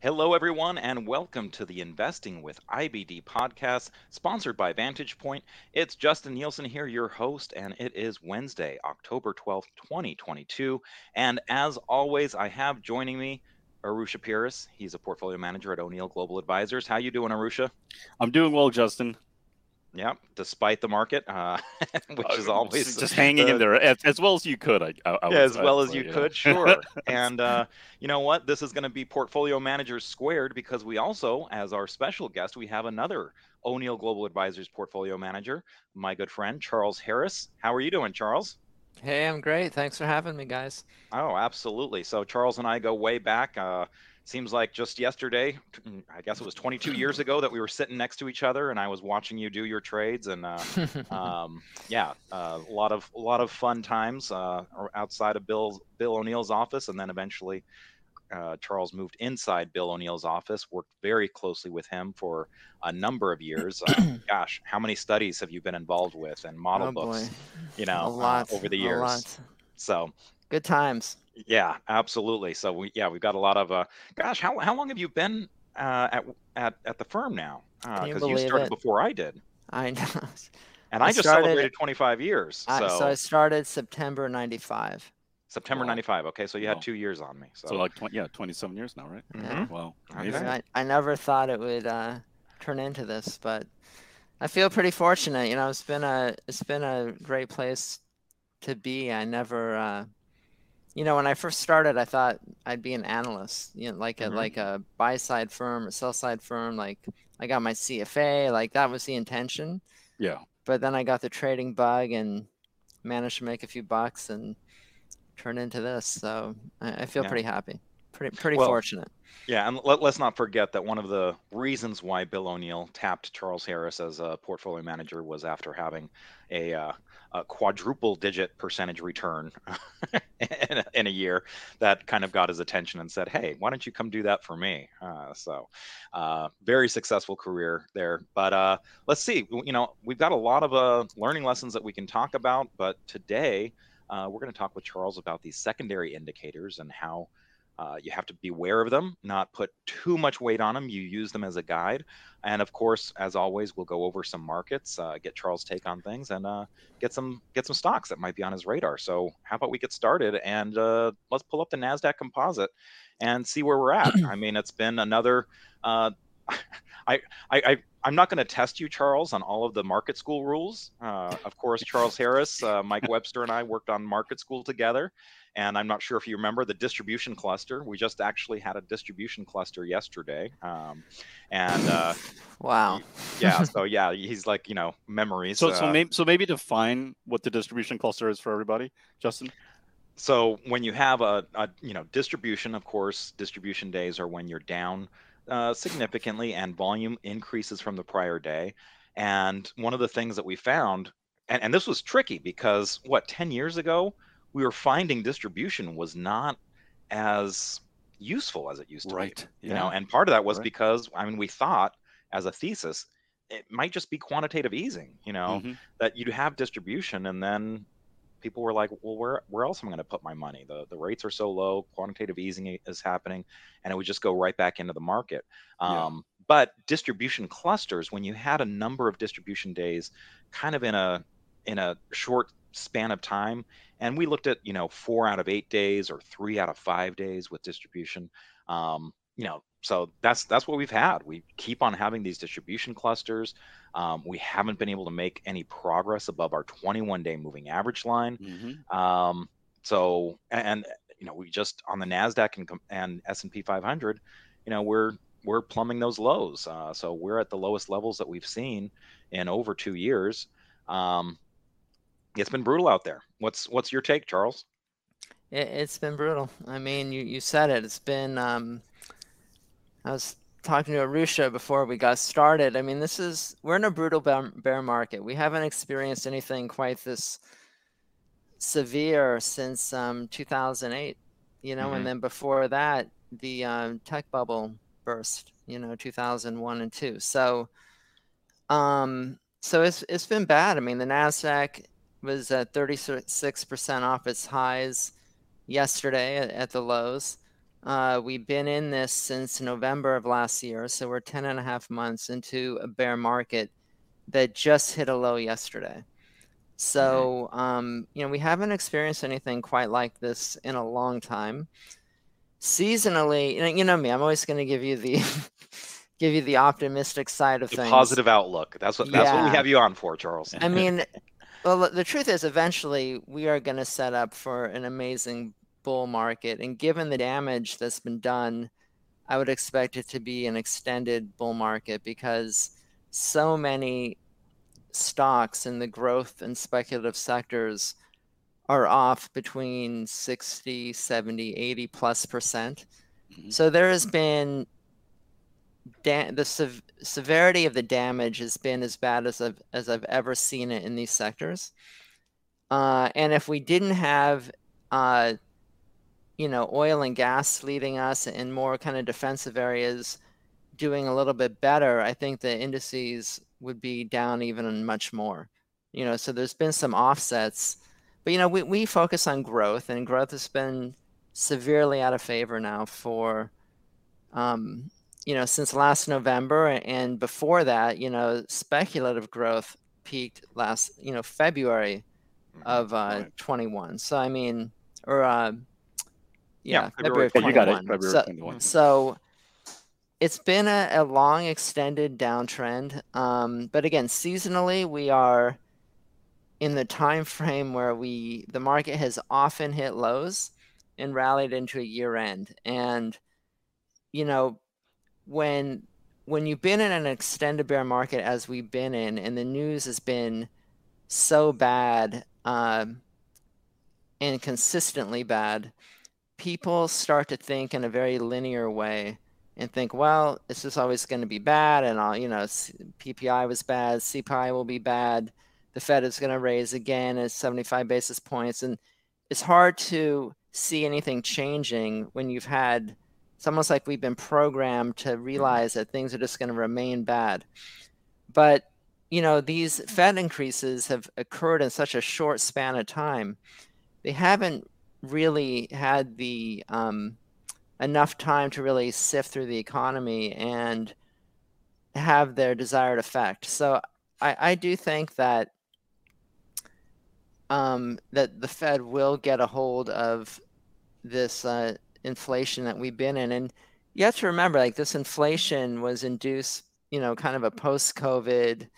Hello, everyone, and welcome to the Investing with IBD podcast, sponsored by Vantage Point. It's Justin Nielsen here, your host, and it is Wednesday, October 12th, 2022. And as always, I have joining me Arusha Peiris. He's a portfolio manager at O'Neil Global Advisors. How you doing, Arusha? I'm doing well, Justin. Yeah, despite the market, which is always just hanging in there as well as you could. Sure. And you know what? This is going to be Portfolio Managers Squared, because we also, as our special guest, we have another O'Neil Global Advisors portfolio manager, my good friend Charles Harris. How are you doing, Charles? Hey, I'm great. Thanks for having me, guys. Oh, absolutely. So Charles and I go way back. Seems like just yesterday, I guess it was 22 years ago that we were sitting next to each other, and I was watching you do your trades, and a lot of fun times outside of Bill O'Neil's office, and then eventually Charles moved inside Bill O'Neil's office, worked very closely with him for a number of years. Gosh, how many studies have you been involved with, and model books, over the years? A lot. So good times. Yeah, absolutely. So we've got a lot of gosh, how long have you been at the firm now? Because you started before I did. I know. And I just celebrated 25 years. So I started September '95. September '95. Okay, so you had 2 years on me. So like 27 years now, right? Yeah. Wow. Amazing. I never thought it would turn into this, but I feel pretty fortunate. You know, it's been a great place to be. I never. You know, when I first started, I thought I'd be an analyst, you know, like a buy side firm or sell side firm. Like I got my CFA, like that was the intention. Yeah. But then I got the trading bug and managed to make a few bucks and turn into this. So I feel pretty happy, pretty fortunate. Yeah, and let's not forget that one of the reasons why Bill O'Neil tapped Charles Harris as a portfolio manager was after having a quadruple-digit percentage return in a year that kind of got his attention and said, "Hey, why don't you come do that for me?" So very successful career there. But let's see. You know, we've got a lot of learning lessons that we can talk about. But today, we're going to talk with Charles about these secondary indicators and how you have to beware of them, not put too much weight on them. You use them as a guide. And of course, as always, we'll go over some markets, get Charles' take on things, and get some stocks that might be on his radar. So how about we get started, and let's pull up the NASDAQ composite and see where we're at. I mean, it's been another I'm not going to test you, Charles, on all of the market school rules. Of course, Charles Harris, Mike Webster, and I worked on market school together. And I'm not sure if you remember the distribution cluster. We just actually had a distribution cluster yesterday. Wow. Yeah. So yeah, he's like, memories. So maybe define what the distribution cluster is for everybody, Justin. So when you have a distribution, of course, distribution days are when you're down significantly and volume increases from the prior day. And one of the things that we found, and this was tricky because 10 years ago, we were finding distribution was not as useful as it used to be. And part of that was because, we thought as a thesis, it might just be quantitative easing, that you'd have distribution, and then people were like, well, where else am I going to put my money? The rates are so low, quantitative easing is happening, and it would just go right back into the market. But distribution clusters, when you had a number of distribution days kind of in a short span of time, and we looked at, 4 out of 8 days or 3 out of 5 days with distribution, so that's what we've had. We keep on having these distribution clusters. We haven't been able to make any progress above our 21-day moving average line. Mm-hmm. We just on the NASDAQ and S and P 500, we're plumbing those lows. So we're at the lowest levels that we've seen in over 2 years. It's been brutal out there. What's your take, Charles? It's been brutal. I mean, you said it. It's been. I was talking to Arusha before we got started. I mean, we're in a brutal bear market. We haven't experienced anything quite this severe since 2008, and then before that, the tech bubble burst, 2001 and 2002. So it's been bad. I mean, the NASDAQ was 36% off its highs yesterday at the lows. We've been in this since November of last year, so we're 10 and a half months into a bear market that just hit a low yesterday. So, you know, we haven't experienced anything quite like this in a long time. Seasonally, you know me, I'm always going to give you the give you the optimistic side of things. Positive outlook. That's what we have you on for, Charles. I mean, well, the truth is eventually we are going to set up for an amazing bull market. And given the damage that's been done, I would expect it to be an extended bull market because so many stocks in the growth and speculative sectors are off between 60, 70, 80 plus %. Mm-hmm. So there has been the severity of the damage has been as bad as I've ever seen it in these sectors. And if we didn't have, you know, oil and gas leading us in more kind of defensive areas doing a little bit better, I think the indices would be down even much more. You know, so there's been some offsets. But, you know, we focus on growth, and growth has been severely out of favor now for, you know, since last November. And before that, you know, speculative growth peaked last, you know, February of 21. So, I mean, or, yeah, February of 21. You got it, February 21. So it's been a long, extended downtrend. But again, seasonally, we are in the time frame where the market has often hit lows and rallied into a year end. And, you know, when you've been in an extended bear market as we've been in, and the news has been so bad and consistently bad, people start to think in a very linear way and think, well, it's just always going to be bad. And all, you know, PPI was bad, CPI will be bad. The Fed is going to raise again at 75 basis points. And it's hard to see anything changing when you've had, it's almost like we've been programmed to realize that things are just going to remain bad. But, you know, these Fed increases have occurred in such a short span of time. They haven't really had the enough time to really sift through the economy and have their desired effect. So I do think that that the Fed will get a hold of this inflation that we've been in. And you have to remember, like, this inflation was induced, you know, kind of a post-COVID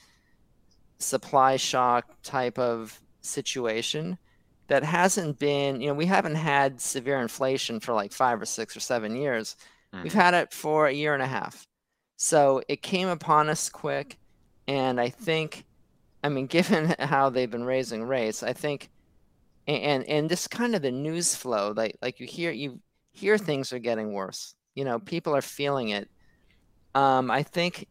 supply shock type of situation that hasn't been, you know, we haven't had severe inflation for like 5 or 6 or 7 years. Mm-hmm. We've had it for a year and a half. So it came upon us quick. And I think, I mean, given how they've been raising rates, I think, and just kind of the news flow, like you hear things are getting worse. You know, people are feeling it. I think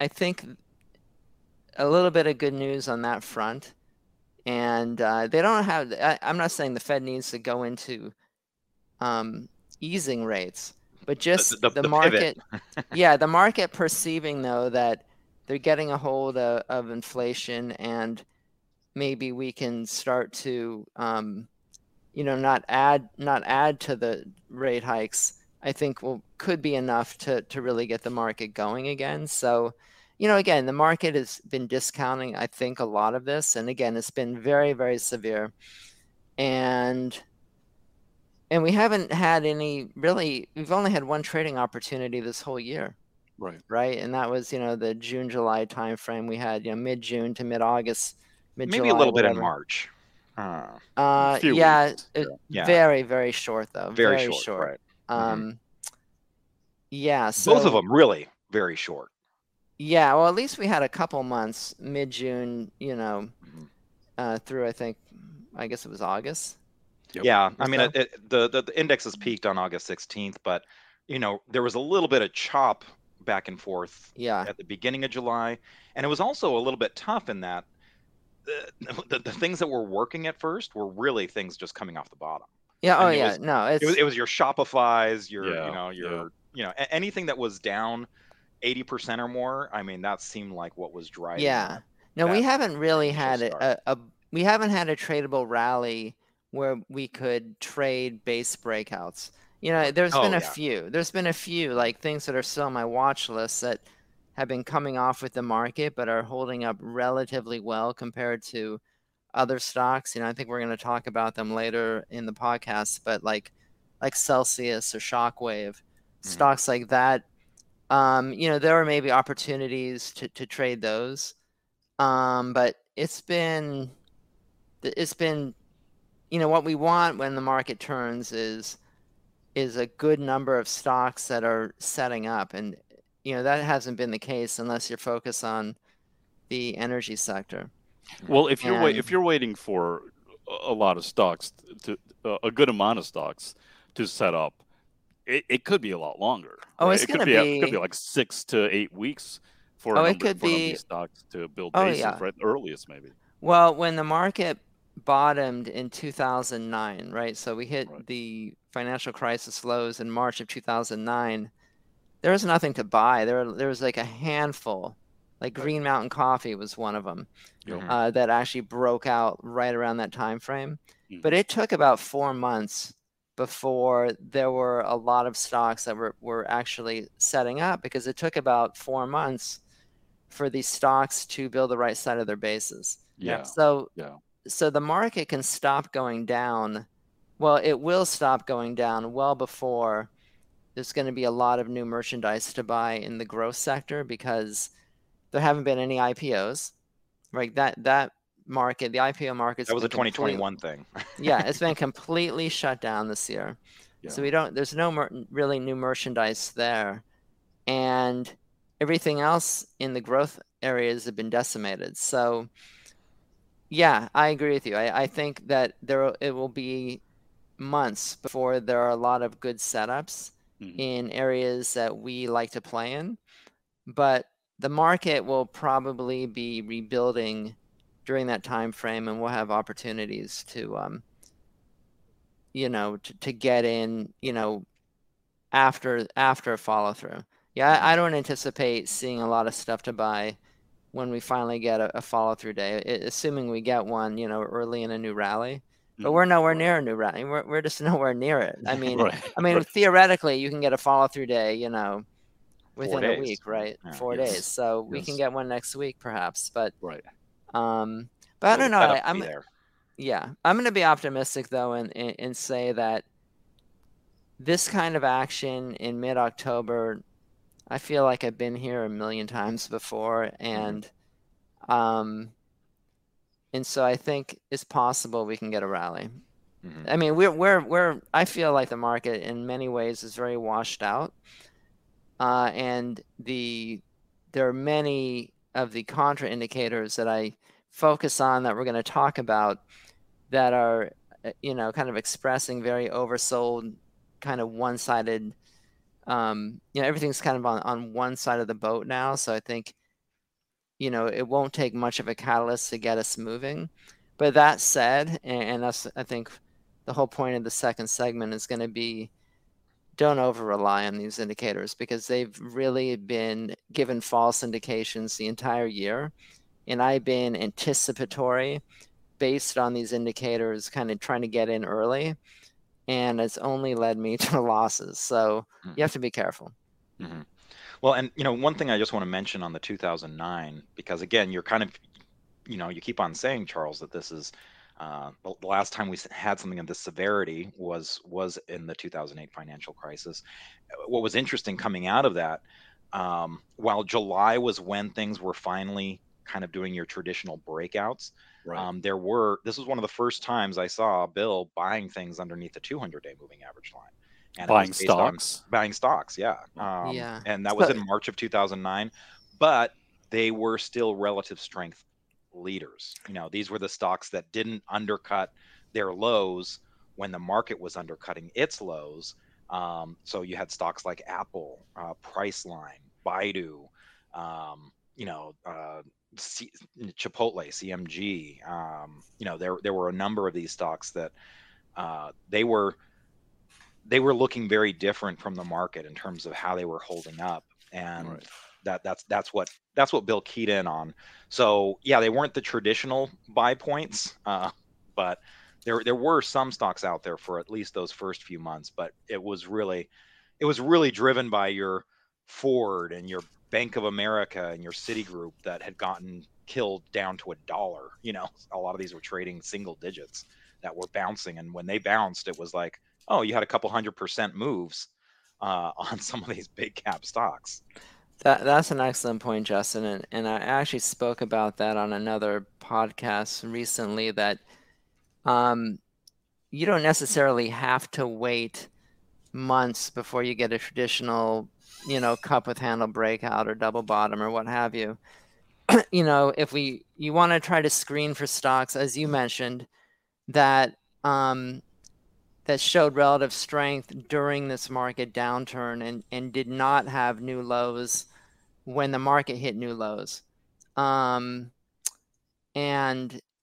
a little bit of good news on that front, and they don't have. I'm not saying the Fed needs to go into easing rates, but just the market. Yeah, the market perceiving though that they're getting a hold of inflation, and maybe we can start to, you know, not add to the rate hikes, I think could be enough to really get the market going again. So, you know, again, the market has been discounting, I think, a lot of this. And again, it's been very, very severe. And we haven't had any really, we've only had one trading opportunity this whole year. Right. And that was, you know, the June, July timeframe. We had, you know, mid-June to mid-August, mid-July. Maybe a little bit in March. Very, very short, though. Very, very short. Right. Yeah. So, both of them really very short. Yeah. Well, at least we had a couple months mid-June, you know, through, I guess it was August. Yep. Yeah. I mean, the indexes peaked on August 16th, but, you know, there was a little bit of chop back and forth at the beginning of July. And it was also a little bit tough in that the things that were working at first were really things just coming off the bottom. Yeah. And it was your Shopify's, your anything that was down 80% or more. I mean, that seemed like what was driving. Yeah. No, we haven't really had a we haven't had a tradable rally where we could trade base breakouts. You know, there's been a few. There's been a few, like things that are still on my watch list that have been coming off with the market but are holding up relatively well compared to other stocks. You know, I think we're going to talk about them later in the podcast, but like Celsius or Shockwave, stocks like that, you know, there are maybe opportunities to trade those. But it's been, you know, what we want when the market turns is a good number of stocks that are setting up. And, you know, that hasn't been the case unless you're focused on the energy sector. Well, if you're waiting for a lot of stocks, a good amount of stocks to set up, it could be a lot longer. Oh, right? It's going to be... It could be like 6 to 8 weeks for these stocks to build bases, right? The earliest, maybe. Well, when the market bottomed in 2009, right? So we hit the financial crisis lows in March of 2009. There was nothing to buy. There was like a handful. Like Green Mountain Coffee was one of them that actually broke out right around that time frame. But it took about 4 months before there were a lot of stocks that were actually setting up, because it took about 4 months for these stocks to build the right side of their bases. Yeah. So the market can stop going down. Well, it will stop going down well before there's going to be a lot of new merchandise to buy in the growth sector, because there haven't been any IPOs, right? That market, the IPO market, that was a 2021 thing. Yeah, it's been completely shut down this year. Yeah. So there's no really new merchandise there, and everything else in the growth areas have been decimated. So yeah, I agree with you. I think that it will be months before there are a lot of good setups in areas that we like to play in, but the market will probably be rebuilding during that time frame, and we'll have opportunities to, you know, to get in, you know, after a follow through. Yeah, I don't anticipate seeing a lot of stuff to buy when we finally get a follow through day, assuming we get one, you know, early in a new rally. But we're nowhere near a new rally. We're just nowhere near it. I mean, theoretically, you can get a follow through day, you know, within a week, right? Yeah, 4 days. So we can get one next week, perhaps. But but I don't know. I'm going to be optimistic though, and say that this kind of action in mid-October, I feel like I've been here a million times before, and so I think it's possible we can get a rally. I mean, I feel like the market in many ways is very washed out. And there are many of the contra indicators that I focus on that we're going to talk about that are, you know, kind of expressing very oversold, kind of one-sided, you know, everything's kind of on one side of the boat now. So I think, you know, it won't take much of a catalyst to get us moving. But that said, and that's, I think, the whole point of the second segment is going to be, don't over-rely on these indicators, because they've really been given false indications the entire year. And I've been anticipatory based on these indicators, kind of trying to get in early. And it's only led me to losses. So you have to be careful. Well, and, you know, one thing I just want to mention on the 2009, because, again, you're kind of, you know, you keep on saying, Charles, that this is, the last time we had something of this severity was in the 2008 financial crisis. What was interesting coming out of that, while July was when things were finally kind of doing your traditional breakouts, this was one of the first times I saw Bill buying things underneath the 200-day moving average line. And buying stocks, yeah. And that was in March of 2009, but they were still relative strength leaders. You know, these were the stocks that didn't undercut their lows when the market was undercutting its lows. So you had stocks like Apple, Priceline, Baidu, you know, Chipotle, CMG. You know, there were a number of these stocks that they were looking very different from the market in terms of how they were holding up, and That's what Bill keyed in on. So yeah, they weren't the traditional buy points, but there were some stocks out there for at least those first few months. But it was really driven by your Ford and your Bank of America and your Citigroup that had gotten killed down to $1. You know, a lot of these were trading single digits that were bouncing, and when they bounced, it was like, oh, you had a couple 100% moves on some of these big cap stocks. That's an excellent point, Justin, and I actually spoke about that on another podcast recently. That you don't necessarily have to wait months before you get a traditional, you know, cup with handle breakout or double bottom or what have you. You know, if you want to try to screen for stocks, as you mentioned, that that showed relative strength during this market downturn and did not have new lows when the market hit new lows. And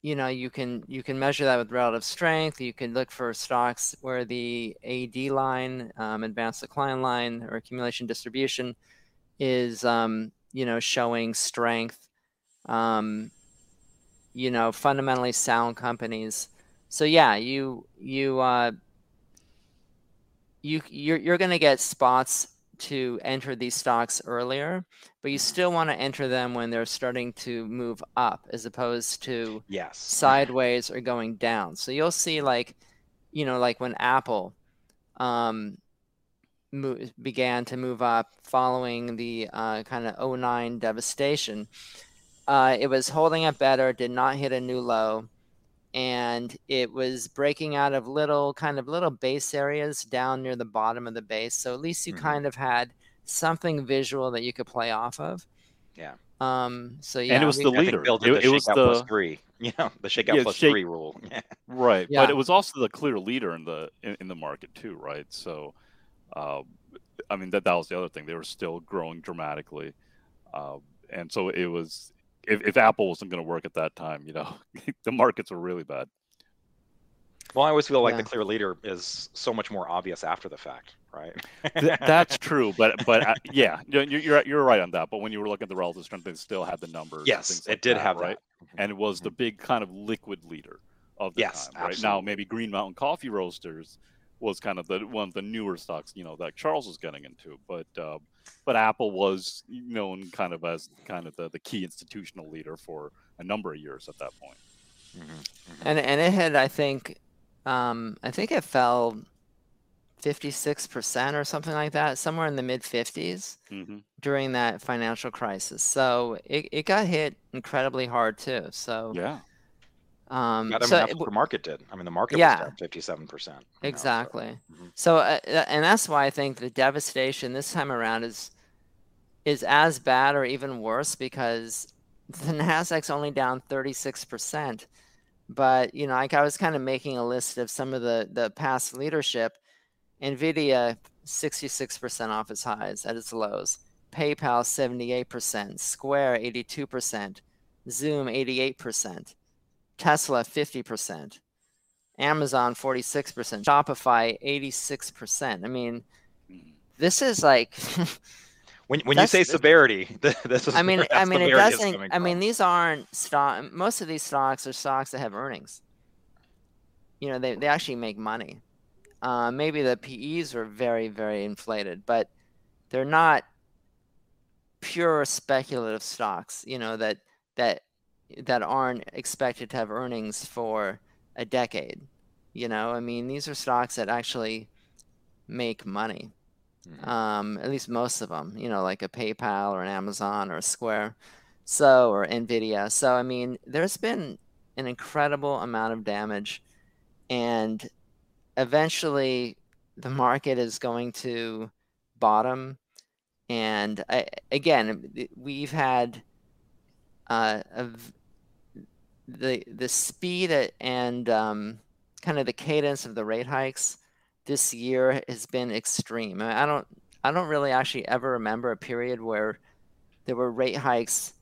you know, you can measure that with relative strength. You can look for stocks where the AD line, advanced decline line, or accumulation distribution is you know, showing strength. You know, fundamentally sound companies. So yeah, you're going to get spots to enter these stocks earlier, but you still want to enter them when they're starting to move up as opposed to sideways or going down. So you'll see, like, you know, like when Apple began to move up following the kind of 09 devastation, it was holding up better, did not hit a new low, and it was breaking out of little base areas down near the bottom of the base. So at least you kind of had something visual that you could play off of. Yeah. So yeah. And it was the leader. It was the plus three. Yeah, the shakeout plus 3 rule. Yeah. Right. Yeah. But it was also the clear leader in the market too, right? So, I mean, that was the other thing. They were still growing dramatically, and so it was. If Apple wasn't going to work at that time, you know, the markets were really bad. Well, I always feel like the clear leader is so much more obvious after the fact, right? That's true, but yeah, you're right on that. But when you were looking at the relative strength, they still had the numbers. Yes, like it did have right, that. And it was the big kind of liquid leader of the time. Right, absolutely. Now, maybe Green Mountain Coffee Roasters was kind of one of the newer stocks, you know, that Charles was getting into, but Apple was known kind of as kind of the key institutional leader for a number of years at that point. Mm-hmm. Mm-hmm. And it had, I think it fell 56% or something like that, somewhere in the mid 50s during that financial crisis. So it got hit incredibly hard too. So yeah. That's what the market did. I mean, the market was down 57%. Exactly. And that's why I think the devastation this time around is as bad or even worse, because the NASDAQ's only down 36%. But, you know, I was kind of making a list of some of the past leadership. Nvidia, 66% off its highs at its lows. PayPal, 78%. Square, 82%. Zoom, 88%. Tesla, 50%, Amazon, 46%, Shopify, 86%. I mean, this is like when you say severity, this is. I mean, it doesn't. I mean, these aren't stock. Most of these stocks are stocks that have earnings. You know, they actually make money. Maybe the PEs are very, very inflated, but they're not pure speculative stocks. You know that aren't expected to have earnings for a decade. You know, I mean, these are stocks that actually make money, at least most of them, you know, like a PayPal or an Amazon or a Square, or Nvidia. So, I mean, there's been an incredible amount of damage, and eventually the market is going to bottom. And again, we've had the speed and kind of the cadence of the rate hikes this year has been extreme. I mean, I don't really actually ever remember a period where there were rate hikes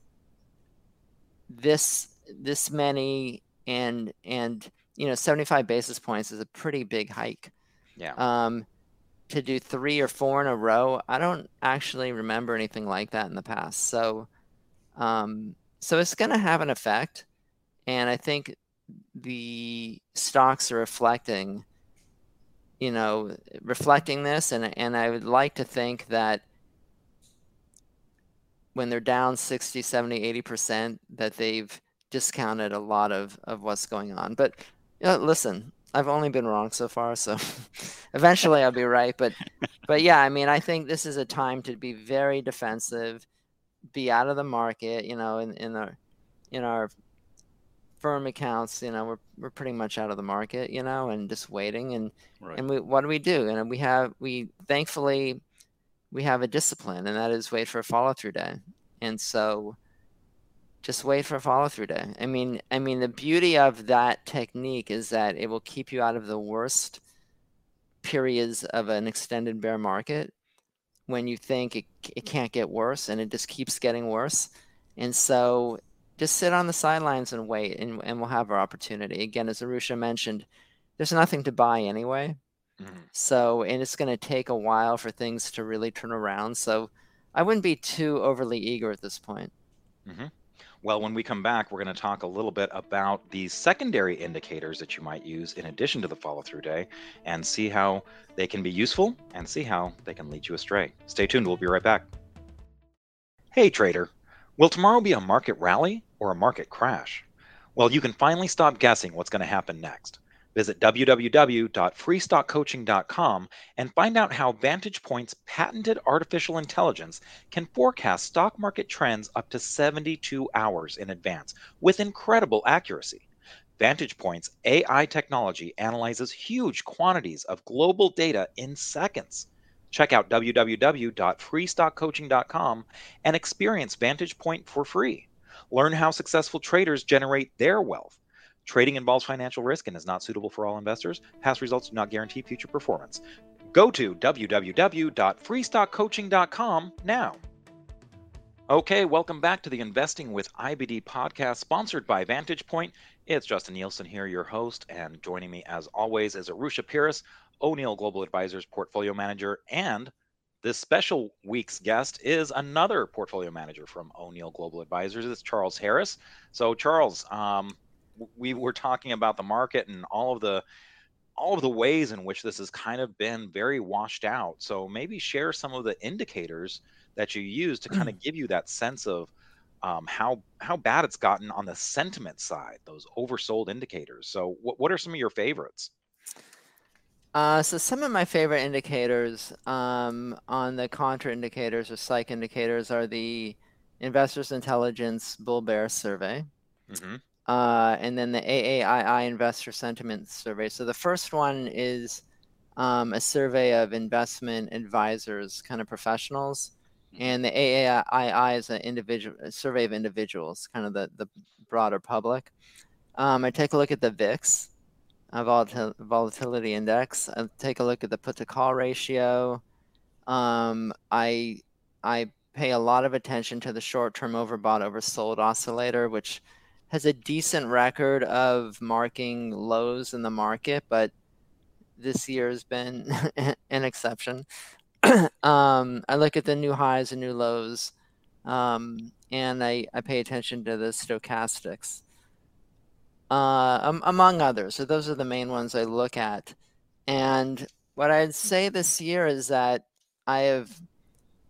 this many, and you know, 75 basis points is a pretty big hike. Yeah. to do 3 or 4 in a row. I don't actually remember anything like that in the past. So, so it's going to have an effect. And I think the stocks are reflecting, you know, reflecting this. And I would like to think that when they're down 60, 70, 80%, that they've discounted a lot of what's going on. But you know, listen, I've only been wrong so far, so eventually I'll be right. But yeah, I mean, I think this is a time to be very defensive, be out of the market. You know, in our firm accounts, you know, we're pretty much out of the market, you know, and just waiting. And right. And what do? And we thankfully, we have a discipline, and that is wait for a follow-through day. And so just wait for a follow-through day. I mean, the beauty of that technique is that it will keep you out of the worst periods of an extended bear market when you think it can't get worse, and it just keeps getting worse. And so just sit on the sidelines and wait, and we'll have our opportunity. Again, as Arusha mentioned, there's nothing to buy anyway. So, and it's going to take a while for things to really turn around. So I wouldn't be too overly eager at this point. Mm-hmm. Well, when we come back, we're going to talk a little bit about these secondary indicators that you might use in addition to the follow-through day, and see how they can be useful and see how they can lead you astray. Stay tuned. We'll be right back. Hey, trader. Will tomorrow be a market rally or a market crash? Well, you can finally stop guessing what's going to happen next. Visit www.freestockcoaching.com and find out how Vantage Point's patented artificial intelligence can forecast stock market trends up to 72 hours in advance with incredible accuracy. Vantage Point's AI technology analyzes huge quantities of global data in seconds. Check out www.freestockcoaching.com and experience Vantage Point for free. Learn how successful traders generate their wealth. Trading involves financial risk and is not suitable for all investors. Past results do not guarantee future performance. Go to www.freestockcoaching.com now. Okay, welcome back to the Investing with IBD podcast, sponsored by Vantage Point. It's Justin Nielsen here, your host, and joining me as always is Arusha Peiris, O'Neil Global Advisors Portfolio Manager, and this special week's guest is another portfolio manager from O'Neil Global Advisors. It's Charles Harris. So Charles, we were talking about the market and all of the ways in which this has kind of been very washed out. So maybe share some of the indicators that you use to kind of give you that sense of how bad it's gotten on the sentiment side, those oversold indicators. So what are some of your favorites? So some of my favorite indicators on the contra indicators or psych indicators are the Investors Intelligence Bull Bear Survey. Mm-hmm. And then the AAII Investor Sentiment Survey. So the first one is a survey of investment advisors, kind of professionals, and the AAII is a survey of individuals, kind of the broader public. I take a look at the VIX, Volatility Index. I take a look at the put-to-call ratio. I pay a lot of attention to the short-term overbought oversold oscillator, which has a decent record of marking lows in the market, but this year has been an exception. I look at the new highs and new lows, and I pay attention to the stochastics, among others. So those are the main ones I look at. And what I'd say this year is that I have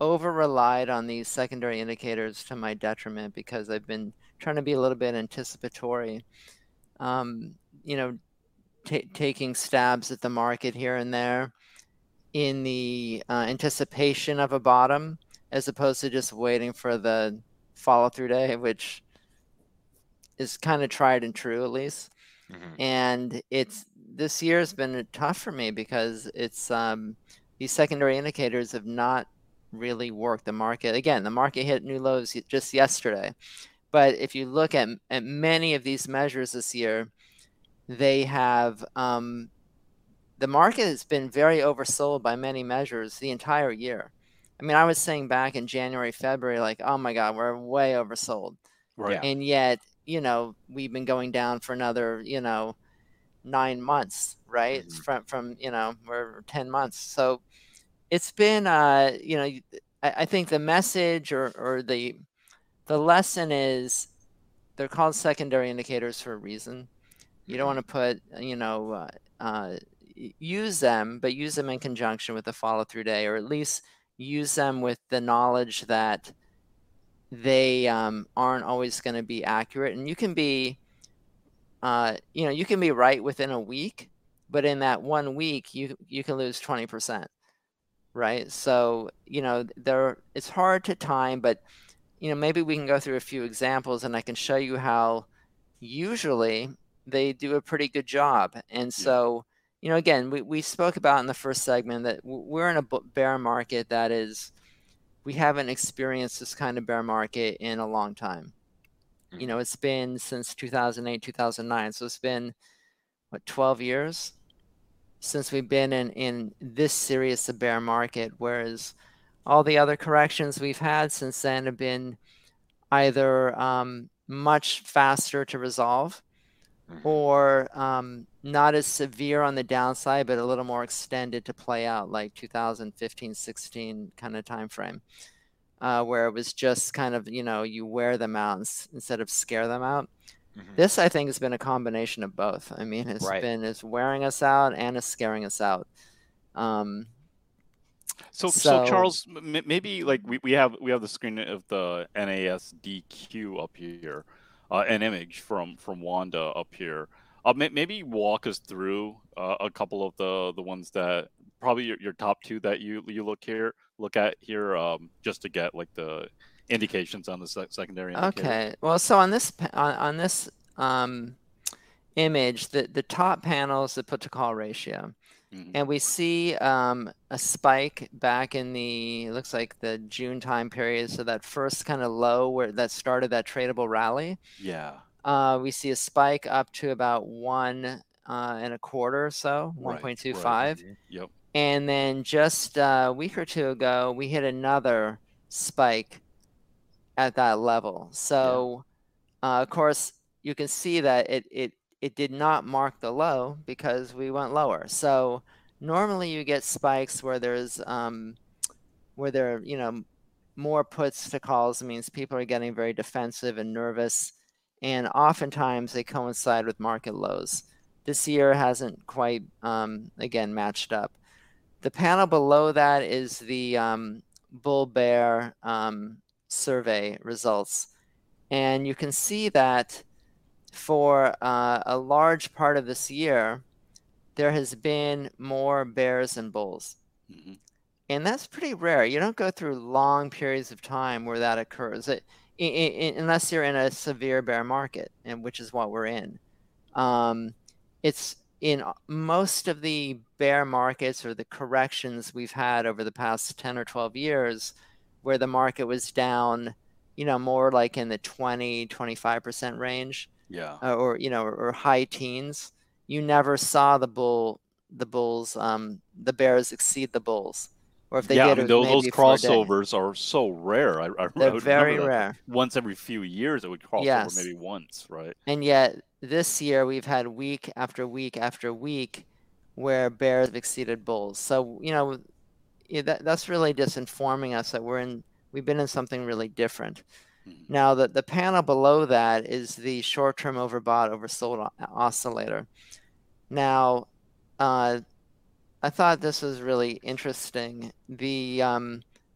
over-relied on these secondary indicators to my detriment, because I've been trying to be a little bit anticipatory, you know, taking stabs at the market here and there in the anticipation of a bottom, as opposed to just waiting for the follow-through day, which is kind of tried and true, at least. Mm-hmm. And this year has been tough for me, because it's these secondary indicators have not really worked. The market, again, the market hit new lows just yesterday. But if you look at many of these measures this year, they have the market has been very oversold by many measures the entire year. I mean, I was saying back in January, February, like, oh my God, we're way oversold. Right. And yet, you know, we've been going down for another, you know, 9 months, right? Mm-hmm. From you know, we're 10 months. So it's been, you know, I think the message or the lesson is they're called secondary indicators for a reason. You don't want to put, you know, use them, but use them in conjunction with the follow-through day, or at least use them with the knowledge that they aren't always going to be accurate. And you can be, you know, you can be right within a week, but in that 1 week, you can lose 20%, right? So, you know, it's hard to time, but, you know, maybe we can go through a few examples and I can show you how usually they do a pretty good job. And so, you know, again, we spoke about in the first segment that we're in a bear market that is, we haven't experienced this kind of bear market in a long time. You know, it's been since 2008, 2009. So it's been, what, 12 years since we've been in this serious a bear market, whereas all the other corrections we've had since then have been either much faster to resolve or not as severe on the downside, but a little more extended to play out, like 2015, 16 kind of time frame, where it was just kind of, you know, you wear them out instead of scare them out. This, I think, has been a combination of both. I mean, it's been, it's wearing us out and it's scaring us out. So Charles, maybe like we have the screen of the NASDQ up here. An image from Wanda up here. Maybe walk us through a couple of the ones that probably your top two that you look at here just to get like the indications on the secondary indicator. Okay. Well, so on this image, the top panel is the put to call ratio, and we see a spike back in the, it looks like the June time period. So that first kind of low where that started that tradable rally. Yeah. We see a spike up to about 1.25 or so, 1.25. Right. Yep. And then just a week or two ago, we hit another spike at that level. So, of course, you can see that it did not mark the low because we went lower. So normally you get spikes where there's where there are, you know, more puts to calls, means people are getting very defensive and nervous, and oftentimes they coincide with market lows. This year hasn't quite again matched up. The panel below that is the bull bear survey results, and you can see that for a large part of this year, there has been more bears than bulls. And that's pretty rare. You don't go through long periods of time where that occurs, unless you're in a severe bear market, and which is what we're in. It's in most of the bear markets or the corrections we've had over the past 10 or 12 years where the market was down, you know, more like in the 20, 25% range. Yeah. Or, you know, or high teens. You never saw the bears exceed the bulls. Or if they did, I mean, those crossovers are so rare. They're very rare. Once every few years it would cross over maybe once, right? And yet this year we've had week after week after week where bears have exceeded bulls. So, you know, that's really just informing us that we've been in something really different. Now, the panel below that is the short-term overbought, oversold oscillator. Now, I thought this was really interesting. The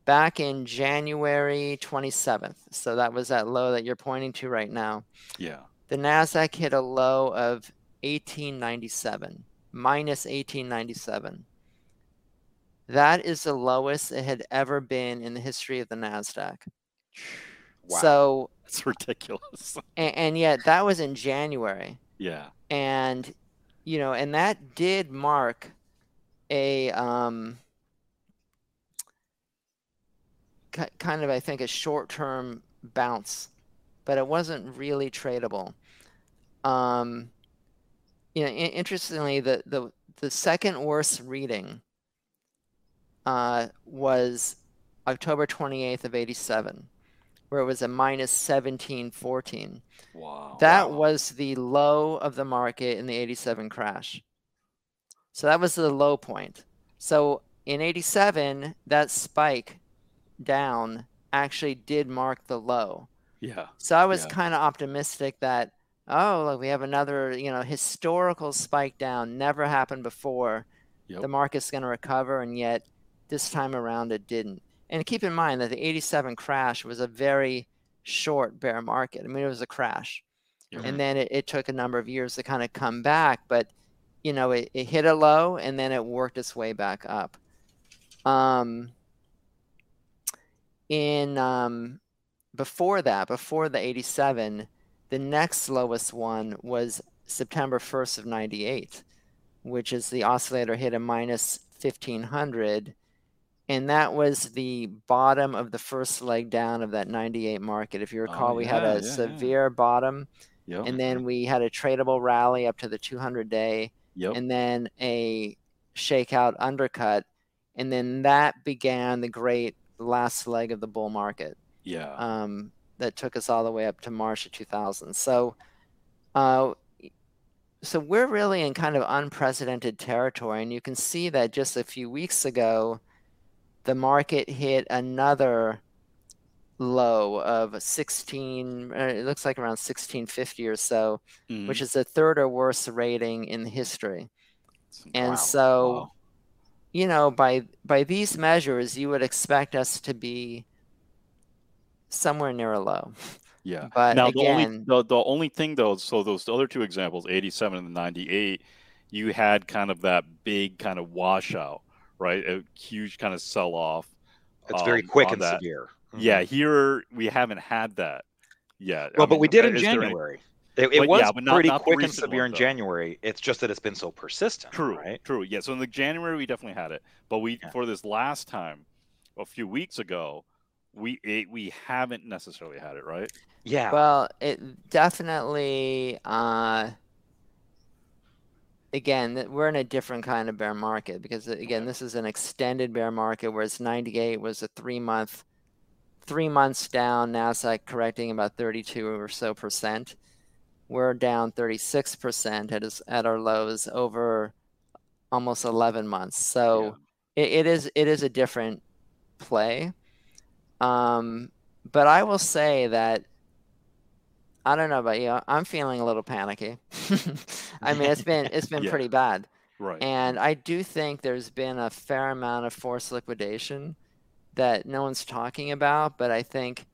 back in January 27th, so that was that low that you're pointing to right now. Yeah. The NASDAQ hit a low of 1897, minus 1897. That is the lowest it had ever been in the history of the NASDAQ. Wow. So it's ridiculous. And yet that was in January. Yeah. And, you know, and that did mark a kind of, I think, a short-term bounce, but it wasn't really tradable. You know, interestingly, the second worst reading was October 28th of 87. Where it was a minus 1714. Wow. That was the low of the market in the 87 crash. So that was the low point. So In 87, that spike down actually did mark the low. Yeah. So I was kind of optimistic that, oh, look, we have another, you know, historical spike down, never happened before. Yep. The market's going to recover, and yet this time around it didn't. And keep in mind that the 87 crash was a very short bear market. I mean, it was a crash. Yep. And then it took a number of years to kind of come back, but, you know, it hit a low and then it worked its way back up. Before that, before the 87, the next lowest one was September 1st of 98, which is the oscillator hit a minus 1,500. And that was the bottom of the first leg down of that 98 market. If you recall, we had a severe bottom, and then we had a tradable rally up to the 200-day, and then a shakeout undercut. And then that began the great last leg of the bull market. Yeah. That took us all the way up to March of 2000. So we're really in kind of unprecedented territory. And you can see that just a few weeks ago, the market hit another low of 16, it looks like around 1650 or so, which is the third or worst rating in history. And so, you know, by these measures, you would expect us to be somewhere near a low. Yeah. But now, again, the only thing, though, so those other two examples, 87 and 98, you had kind of that big kind of washout, right? A huge kind of sell off. It's very quick and severe. Yeah. Here we haven't had that yet. Well, I mean, but we did in January. It was not quick and severe in January. It's just that it's been so persistent. True. Right? True. Yeah. So in the January, we definitely had it. But for this last time, a few weeks ago, we haven't necessarily had it, right? Yeah. Well, it definitely, again, we're in a different kind of bear market because, again, this is an extended bear market, whereas 98 was a three months down, NASDAQ correcting about 32 or so percent. We're down 36% at our lows over almost 11 months. So it is a different play. But I will say that, I don't know about you, I'm feeling a little panicky. I mean, it's been pretty bad. Right. And I do think there's been a fair amount of forced liquidation that no one's talking about, but I think,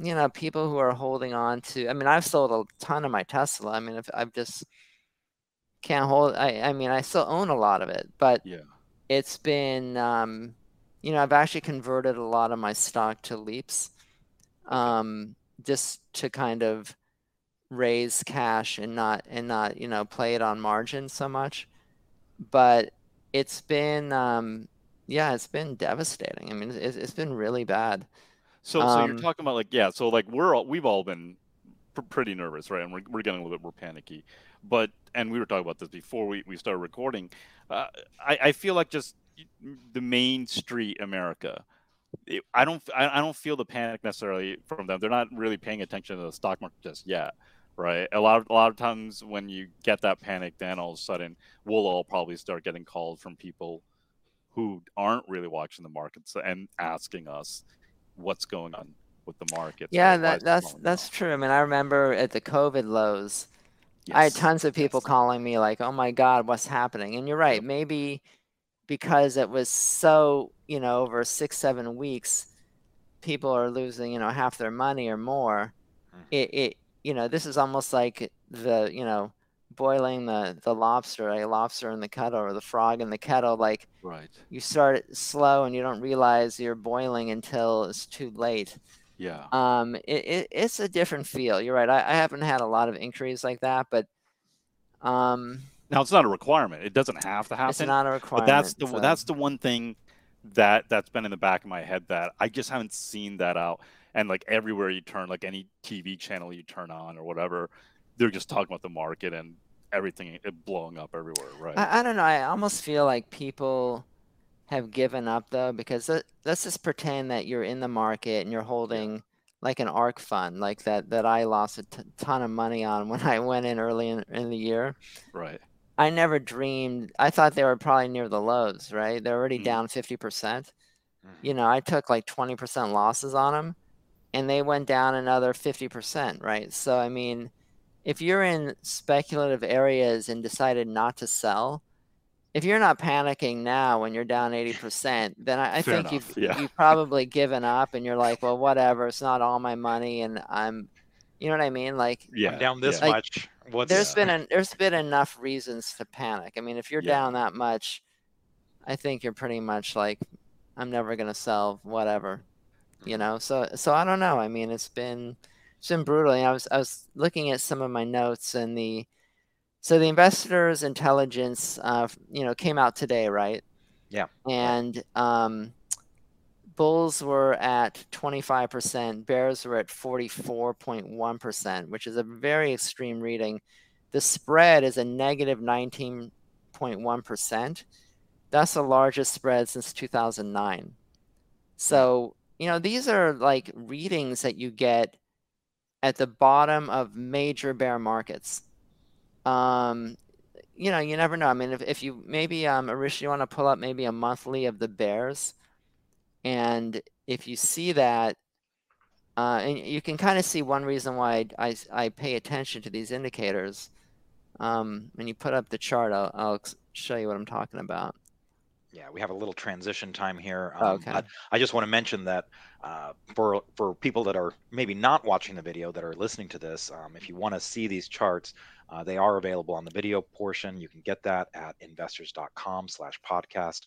you know, people who are holding on to, I mean, I've sold a ton of my Tesla. I mean, if I've just can't hold, I mean, I still own a lot of it, but it's been, you know, I've actually converted a lot of my stock to Leaps, just to kind of raise cash and not, you know, play it on margin so much. But it's been, it's been devastating. I mean, it's been really bad. So you're talking about like, so like we've all been pretty nervous, right? And we're getting a little bit more panicky, but, and we were talking about this before we started recording. I feel like just the Main Street America, I don't feel the panic necessarily from them. They're not really paying attention to the stock market just yet, right? A lot of times when you get that panic, then all of a sudden we'll all probably start getting calls from people who aren't really watching the markets and asking us what's going on with the market. Yeah, that's true. I mean, I remember at the COVID lows, I had tons of people calling me like, "Oh my God, what's happening?" And you're right, maybe because it was so, you know, over 6-7 weeks, people are losing, you know, half their money or more. It you know, this is almost like the, you know, boiling the lobster, a lobster in the kettle or the frog in the kettle. Like you start slow and you don't realize you're boiling until it's too late. Yeah. It's a different feel. You're right. I haven't had a lot of inquiries like that, but now it's not a requirement. It doesn't have to happen. It's not a requirement. But that's the one thing that's been in the back of my head that I just haven't seen that out. And like everywhere you turn, like any TV channel you turn on or whatever, they're just talking about the market and everything blowing up everywhere, right? I don't know. I almost feel like people have given up though, because let's just pretend that you're in the market and you're holding like an ARC fund, like that I lost a ton of money on when I went in early in the year. Right. I never dreamed. I thought they were probably near the lows, right? They're already down 50%. You know, I took like 20% losses on them, and they went down another 50%, right? So, I mean, if you're in speculative areas and decided not to sell, if you're not panicking now when you're down 80%, then I think you've probably given up, and you're like, well, whatever, it's not all my money, and I'm, you know what I mean? Like, I'm down this much. There's been enough reasons to panic. I mean, if you're down that much, I think you're pretty much like, I'm never going to sell, whatever, you know? So I don't know. I mean, it's been brutal. And I was looking at some of my notes, and so the Investors Intelligence, you know, came out today, right? Yeah. And bulls were at 25%, bears were at 44.1%, which is a very extreme reading. The spread is a negative 19.1%. That's the largest spread since 2009. So, you know, these are like readings that you get at the bottom of major bear markets. You know, you never know. I mean, if you maybe, Arusha, you want to pull up maybe a monthly of the bears. And if you see that, and you can kind of see one reason why I pay attention to these indicators. When you put up the chart, I'll show you what I'm talking about. Yeah, we have a little transition time here. Okay. I just want to mention that for people that are maybe not watching the video that are listening to this, if you want to see these charts, they are available on the video portion. You can get that at investors.com/podcast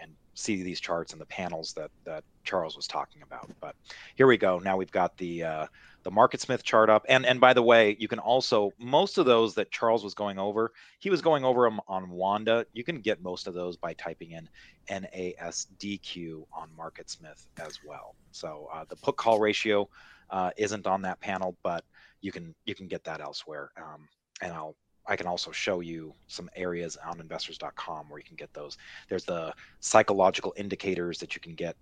and see these charts and the panels that Charles was talking about. But here we go. Now we've got the MarketSmith chart up. And by the way, you can also, most of those that Charles was going over, he was going over them on Wanda. You can get most of those by typing in NASDQ on MarketSmith as well. So the put call ratio isn't on that panel, but you can get that elsewhere. And I can also show you some areas on investors.com where you can get those. There's the psychological indicators that you can get,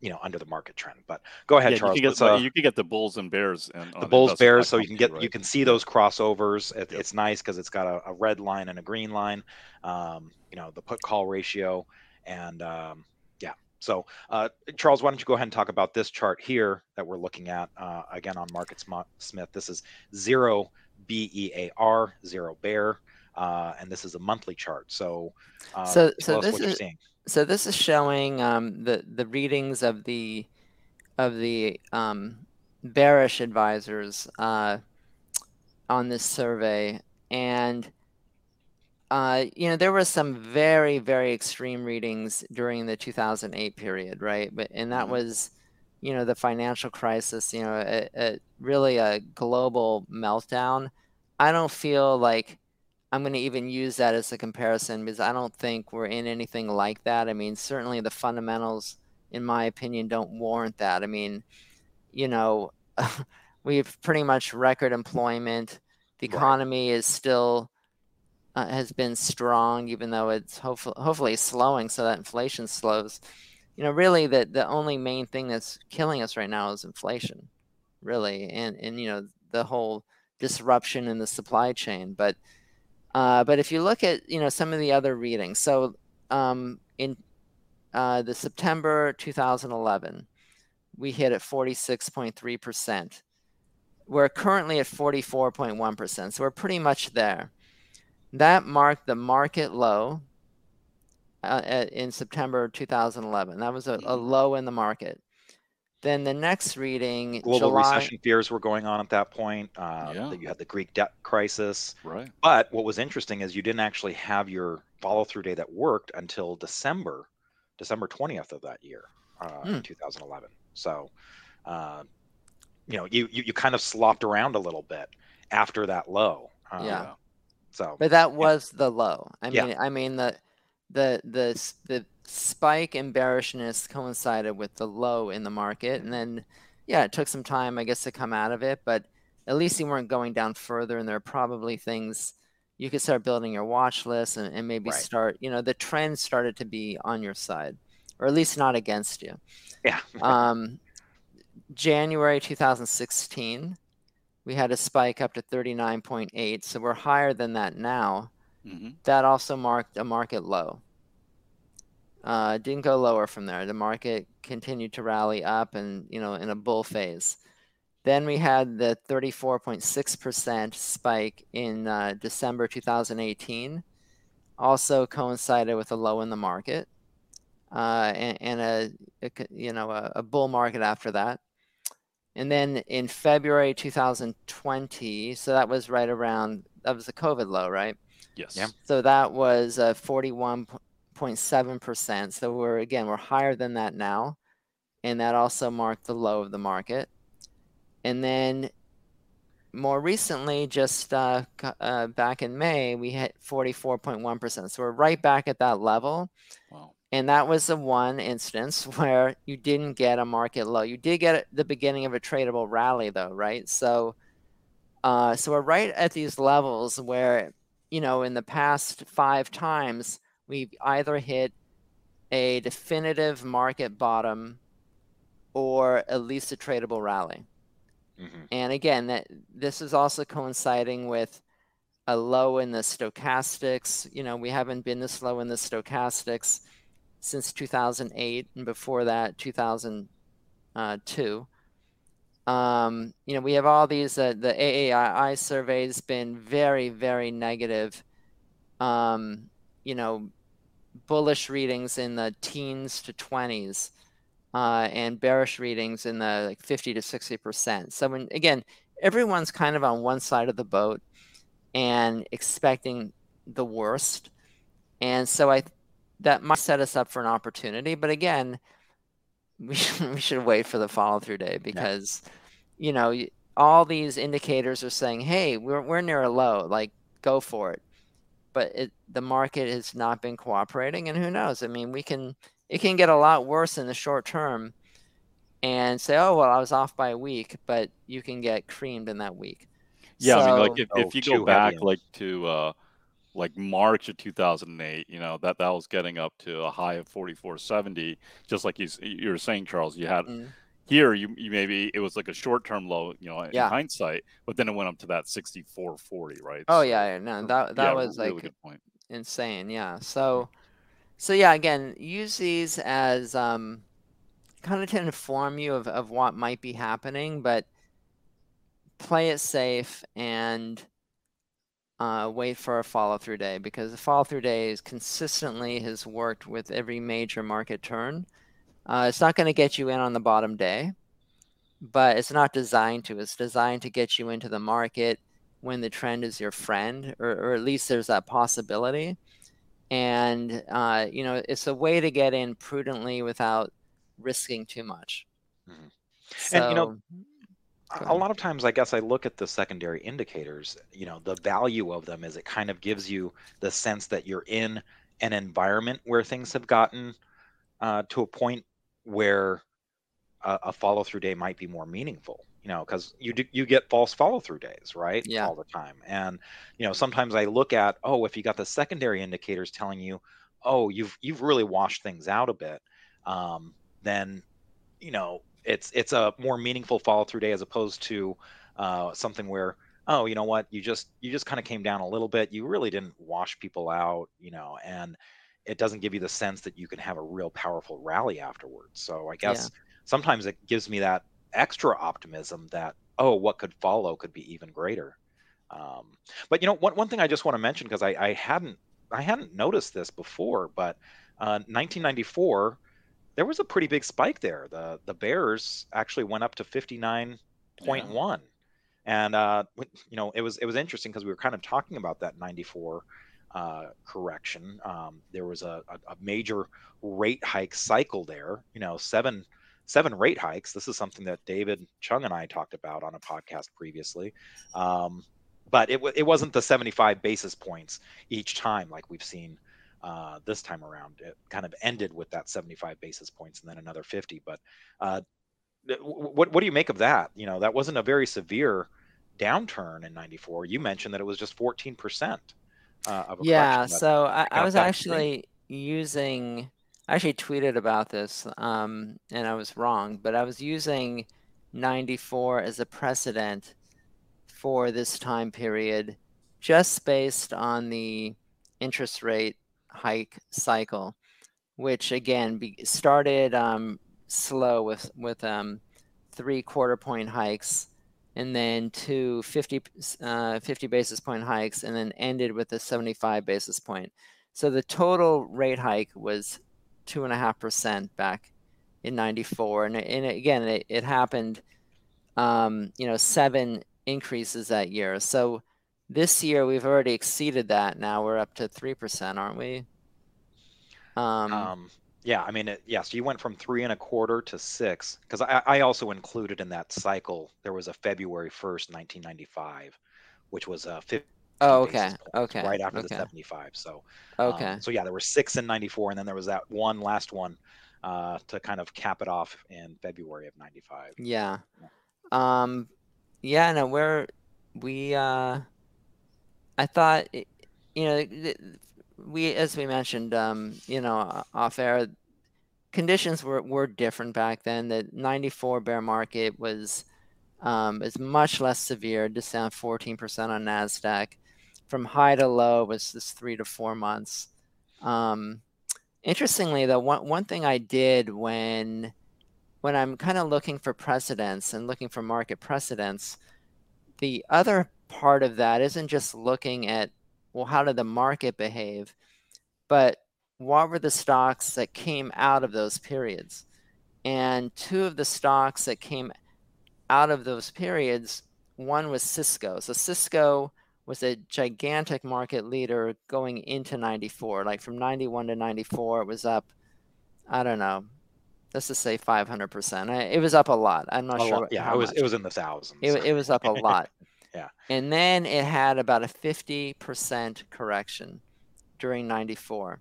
you know, under the market trend. But go ahead, Charles. You can get the bulls and bears. The bulls, bears, so you can get, right? You can see those crossovers. It's nice because it's got a red line and a green line. You know, the put call ratio, and so Charles, why don't you go ahead and talk about this chart here that we're looking at again on MarketSmith. This is 0 BEAR, 0 bear, and this is a monthly chart. So this is seeing. So this is showing the readings of the bearish advisors on this survey, and you know, there were some very, very extreme readings during the 2008 period, right? And that was, you know, the financial crisis, you know, really a global meltdown. I don't feel like I'm going to even use that as a comparison, because I don't think we're in anything like that. I mean, certainly the fundamentals, in my opinion, don't warrant that. I mean, you know, we've pretty much record employment. The economy is still has been strong, even though it's hopefully slowing, so that inflation slows. You know, really the only main thing that's killing us right now is inflation, really. And you know, the whole disruption in the supply chain. But if you look at, you know, some of the other readings, so in the September 2011, we hit at 46.3%. We're currently at 44.1%. So we're pretty much there. That marked the market low. In September 2011, that was a low in the market. Then the next reading, global recession fears were going on at that point. You had the Greek debt crisis, right? But what was interesting is you didn't actually have your follow-through day that worked until December 20th of that year, 2011. So, you know, you kind of slopped around a little bit after that low. So, but that was the low. I mean the spike in bearishness coincided with the low in the market, and then it took some time, I guess, to come out of it, but at least you weren't going down further, and there are probably things you could start building your watch list and maybe start, you know, the trend started to be on your side, or at least not against you. January 2016, we had a spike up to 39.8, so we're higher than that now. Mm-hmm. That also marked a market low. Didn't go lower from there. The market continued to rally up and, you know, in a bull phase. Then we had the 34.6% spike in December 2018, also coincided with a low in the market, and a bull market after that. And then in February 2020, so that was right around, that was the COVID low, right? Yes. Yeah. So that was 41.7%. So we're higher than that now, and that also marked the low of the market. And then more recently, just back in May, we hit 44.1%. So we're right back at that level. Wow. And that was the one instance where you didn't get a market low. You did get the beginning of a tradable rally, though, right? So, so we're right at these levels where, you know, in the past 5 times, we've either hit a definitive market bottom or at least a tradable rally. Mm-hmm. And again, this is also coinciding with a low in the stochastics. You know, we haven't been this low in the stochastics since 2008, and before that, 2002. You know, we have all these, the AAII survey has been very, very negative, you know, bullish readings in the teens to 20s, and bearish readings in the like 50 to 60%. So when, again, everyone's kind of on one side of the boat and expecting the worst. And so that might set us up for an opportunity, but again, we should wait for the follow-through day, because, you know, all these indicators are saying, hey, we're near a low, like, go for it. But the market has not been cooperating, and who knows? I mean, it can get a lot worse in the short term and say, oh, well, I was off by a week, but you can get creamed in that week. Yeah, so, I mean, like, if you go back, like, to like March of 2008, you know, that was getting up to a high of 44.70. Just like you were saying, Charles, you had here, you maybe it was like a short-term low, you know, in hindsight, but then it went up to that 64.40, right? Oh, so, yeah, no, that was really like good point. Insane, yeah. So yeah, again, use these as kind of to inform you of what might be happening, but play it safe and wait for a follow-through day, because the follow-through day consistently has worked with every major market turn. It's not going to get you in on the bottom day, but it's not designed to. It's designed to get you into the market when the trend is your friend, or at least there's that possibility. And, you know, it's a way to get in prudently without risking too much. Mm-hmm. So, and, you know, a lot of times, I guess, I look at the secondary indicators, you know, the value of them is it kind of gives you the sense that you're in an environment where things have gotten to a point where a follow-through day might be more meaningful, you know, because you get false follow-through days, right? Yeah. All the time. And, you know, sometimes I look at, oh, if you got the secondary indicators telling you, oh, you've really washed things out a bit, then, you know, it's a more meaningful follow through day, as opposed to something where, oh, you know what, you just kind of came down a little bit, you really didn't wash people out, you know, and it doesn't give you the sense that you can have a real powerful rally afterwards. So I guess sometimes it gives me that extra optimism that, oh, what could follow could be even greater. But, you know, one thing I just want to mention, because I hadn't noticed this before, but 1994. There was a pretty big spike there. The bears actually went up to 59.1, and you know, it was interesting, because we were kind of talking about that 94 correction. There was a major rate hike cycle there. You know, seven rate hikes. This is something that David Chung and I talked about on a podcast previously. But it wasn't the 75 basis points each time like we've seen. This time around, it kind of ended with that 75 basis points and then another 50. But what do you make of that? You know, that wasn't a very severe downturn in 94. You mentioned that it was just 14% of a correction. So I was actually using, I actually tweeted about this, and I was wrong, but I was using 94 as a precedent for this time period just based on the interest rate hike cycle, which again started slow with 3 quarter-point hikes and then two 50 basis point hikes and then ended with a 75 basis point. So the total rate hike was 2.5% back in 94. And again, it happened, 7 increases that year. So this year we've already exceeded that. Now we're up to 3%, aren't we? Yeah. I mean, so you went from 3.25 to 6, because I also included in that cycle, there was a February 1st, 1995, which was a 50. Oh, okay. Okay. Right after the 75. So, okay. So yeah, there were 6 in 94. And then there was that one last one, to kind of cap it off in February of 95. Yeah. Yeah. No, I thought, as we mentioned, off air, conditions were different back then. The 94 bear market was is much less severe, just down 14% on NASDAQ. From high to low was just 3 to 4 months. Interestingly, though, one thing I did when I'm kind of looking for precedents and looking for market precedents, the other part of that isn't just looking at, well, how did the market behave, but what were the stocks that came out of those periods? And two of the stocks that came out of those periods, one was Cisco. So Cisco was a gigantic market leader going into 94. Like from 91 to 94, it was up, I don't know, let's just say 500%. It was up a lot. I'm not sure. Yeah, it was in the thousands. It was up a lot. Yeah. And then it had about a 50% correction during 94.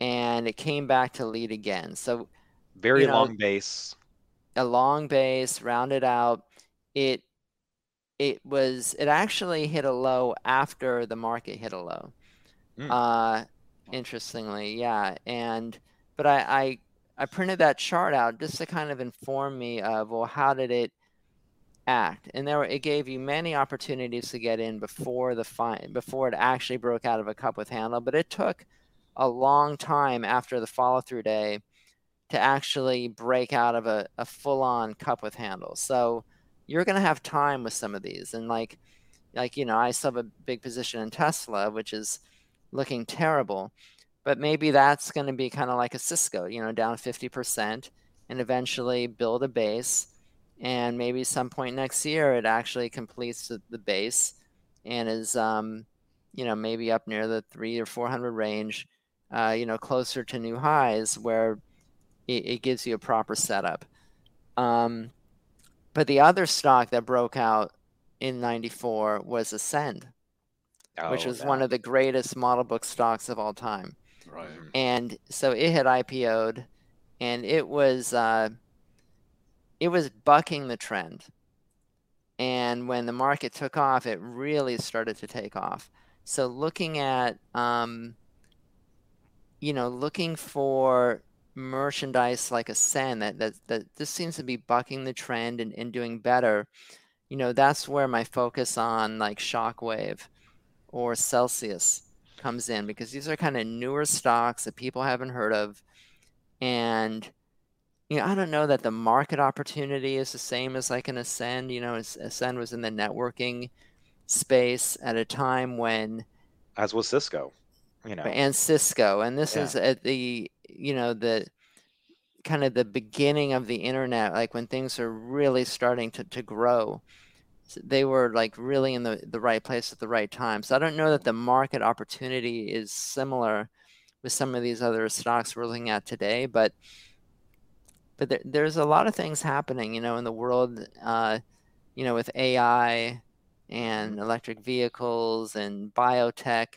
And it came back to lead again. So very long base. A long base, rounded out. It actually hit a low after the market hit a low. Interestingly, yeah. But I printed that chart out just to kind of inform me of, well, how did it act? And it gave you many opportunities to get in before it actually broke out of a cup with handle. But it took a long time after the follow-through day to actually break out of a full-on cup with handle. So you're going to have time with some of these. And I still have a big position in Tesla, which is looking terrible. But maybe that's going to be kind of like a Cisco, down 50% and eventually build a base. And maybe some point next year, it actually completes the base and is, maybe up near the 300 or 400 range, closer to new highs where it gives you a proper setup. But the other stock that broke out in 94 was Ascend, which was one of the greatest model book stocks of all time. Right. And so it had IPO'd, and it was bucking the trend. And when the market took off, it really started to take off. So looking at, looking for merchandise like Ascend that this seems to be bucking the trend and doing better, that's where my focus on like Shockwave or Celsius comes in, because these are kind of newer stocks that people haven't heard of. And, I don't know that the market opportunity is the same as like an Ascend. Ascend was in the networking space at a time when, as was Cisco, and Cisco. And this is at the, the kind of the beginning of the internet, like when things are really starting to grow. So they were like really in the right place at the right time. So I don't know that the market opportunity is similar with some of these other stocks we're looking at today, but there's a lot of things happening, in the world, with AI and electric vehicles and biotech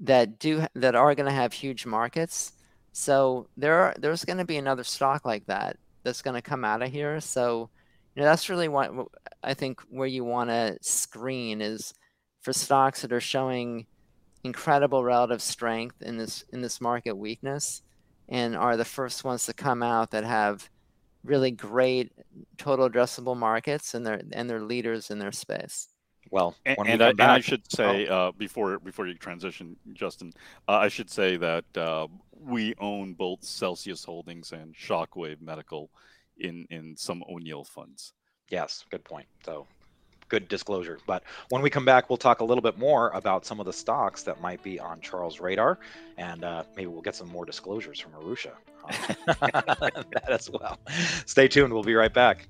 that are going to have huge markets. So there's going to be another stock like that that's going to come out of here. So that's really what I think where you want to screen is for stocks that are showing incredible relative strength in this market weakness, and are the first ones to come out that have really great total addressable markets and they're leaders in their space. Well, and I should say before you transition, Justin, I should say that we own both Celsius Holdings and Shockwave Medical in some O'Neil funds. Yes, good point. So good disclosure. But when we come back, we'll talk a little bit more about some of the stocks that might be on Charles' radar, and maybe we'll get some more disclosures from Arusha that as well. Stay tuned. We'll be right back.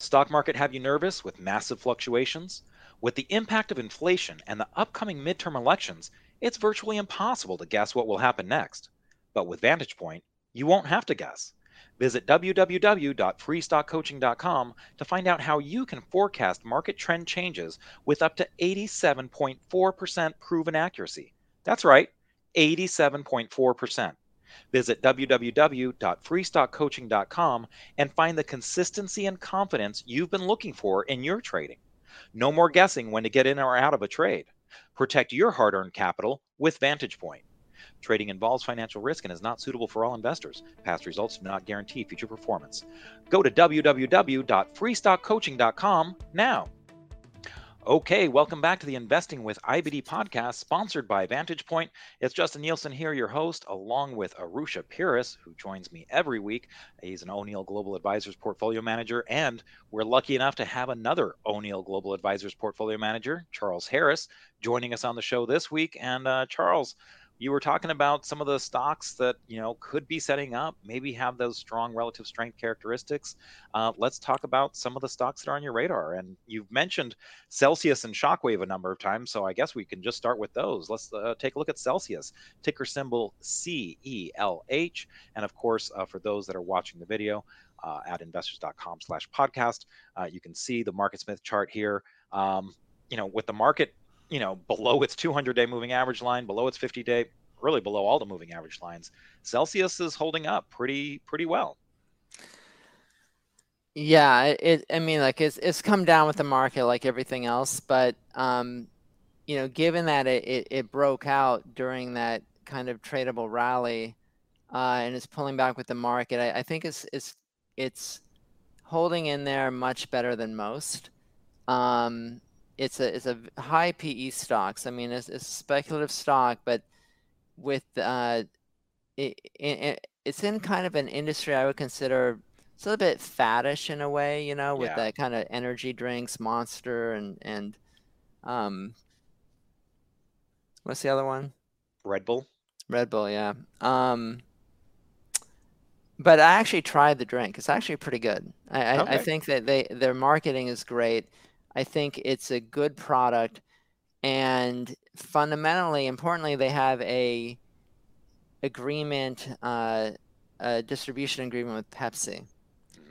Stock market have you nervous with massive fluctuations? With the impact of inflation and the upcoming midterm elections, it's virtually impossible to guess what will happen next. But with Vantage Point, you won't have to guess. Visit www.freestockcoaching.com to find out how you can forecast market trend changes with up to 87.4% proven accuracy. That's right, 87.4%. Visit www.freestockcoaching.com and find the consistency and confidence you've been looking for in your trading. No more guessing when to get in or out of a trade. Protect your hard-earned capital with Vantage Point. Trading involves financial risk and is not suitable for all investors. Past results do not guarantee future performance. Go to www.freestockcoaching.com now. Okay, welcome back to the Investing with IBD podcast, sponsored by Vantage Point. It's Justin Nielsen here, your host, along with Arusha Peiris, who joins me every week. He's an O'Neil Global Advisors portfolio manager, and we're lucky enough to have another O'Neil Global Advisors portfolio manager, Charles Harris, joining us on the show this week. And Charles, you were talking about some of the stocks that, you know, could be setting up, maybe have those strong relative strength characteristics. Let's talk about some of the stocks that are on your radar. And you've mentioned Celsius and Shockwave a number of times, so I guess we can just start with those. Let's take a look at Celsius, ticker symbol CELH. And of course, for those that are watching the video at investors.com/podcast, you can see the MarketSmith chart here. You know, with the market, you know, below its 200-day moving average line, below its 50-day, really below all the moving average lines, Celsius is holding up pretty well. Yeah, I mean, like it's come down with the market like everything else, but you know, given that it broke out during that kind of tradable rally, and it's pulling back with the market, I think it's holding in there much better than most. It's a high PE stocks. I mean, it's a speculative stock, but with it's in kind of an industry I would consider it's a little bit faddish in a way, you know, with that kind of energy drinks, Monster, and what's the other one? Red Bull. Red Bull, yeah. But I actually tried the drink. It's actually pretty good. I think that their marketing is great. I think it's a good product, and fundamentally, importantly, they have a agreement, a distribution agreement with Pepsi.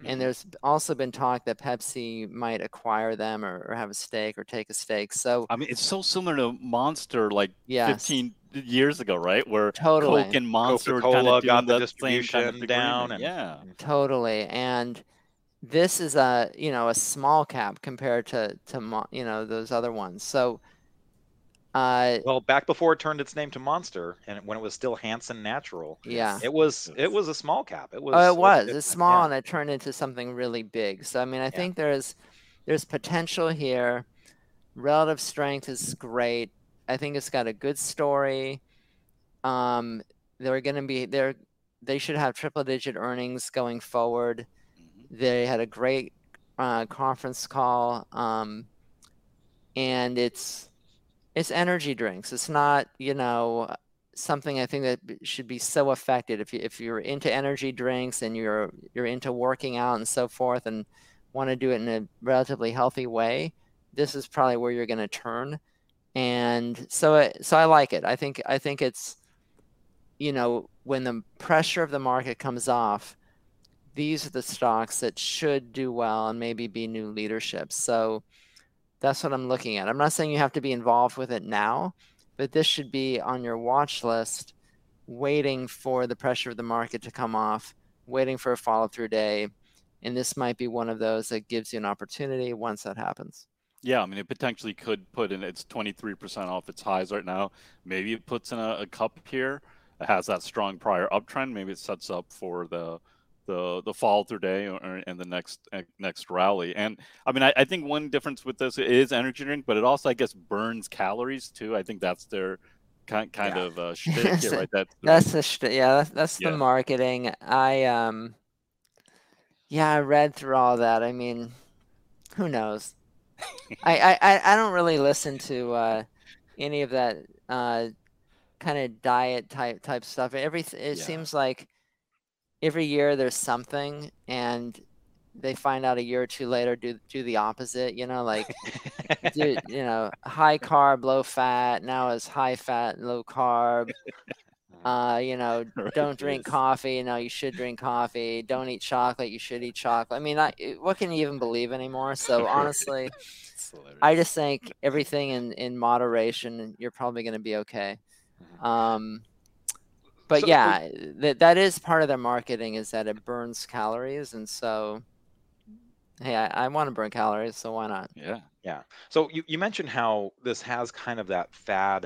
And there's also been talk that Pepsi might acquire them or have a stake or take a stake. So I mean, it's so similar to Monster, like 15 years ago, right? Where Coke and Monster kind of got the distribution kind of down. And And this is a, you know, a small cap compared to you know, those other ones. So well, back before it turned its name to Monster, and when it was still Hansen Natural, it was a small cap. It's small, and it turned into something really big. So I mean, I think there's potential here. Relative strength is great. I think it's got a good story. They should have triple-digit earnings going forward. They had a great conference call, and it's energy drinks. It's not, you know, something I think that should be so affected. If you're into energy drinks and you're into working out and so forth and want to do it in a relatively healthy way, this is probably where you're going to turn. And so I like it. I think it's, you know, when the pressure of the market comes off, these are the stocks that should do well and maybe be new leadership. So that's what I'm looking at. I'm not saying you have to be involved with it now, but this should be on your watch list, waiting for the pressure of the market to come off, waiting for a follow-through day. And this might be one of those that gives you an opportunity once that happens. Yeah, I mean, it potentially could put in, it's 23% off its highs right now. Maybe it puts in a cup here. It has that strong prior uptrend. Maybe it sets up for the the fall through day and the next rally. And I mean, I think one difference with this is energy drink, but it also, I guess, burns calories too. I think that's their kind of shtick here, right? That's the marketing. I read through all that. I mean, who knows? I don't really listen to any of that kind of diet type stuff. It seems like every year there's something, and they find out a year or two later do the opposite. You know, like high carb, low fat. Now it's high fat, low carb. Don't drink coffee. No, you should drink coffee. Don't eat chocolate. You should eat chocolate. I mean, what can you even believe anymore? So honestly, I just think everything in moderation, you're probably going to be okay. That is part of their marketing, is that it burns calories. And so, hey, I want to burn calories, so why not? Yeah. Yeah. So you mentioned how this has kind of that fad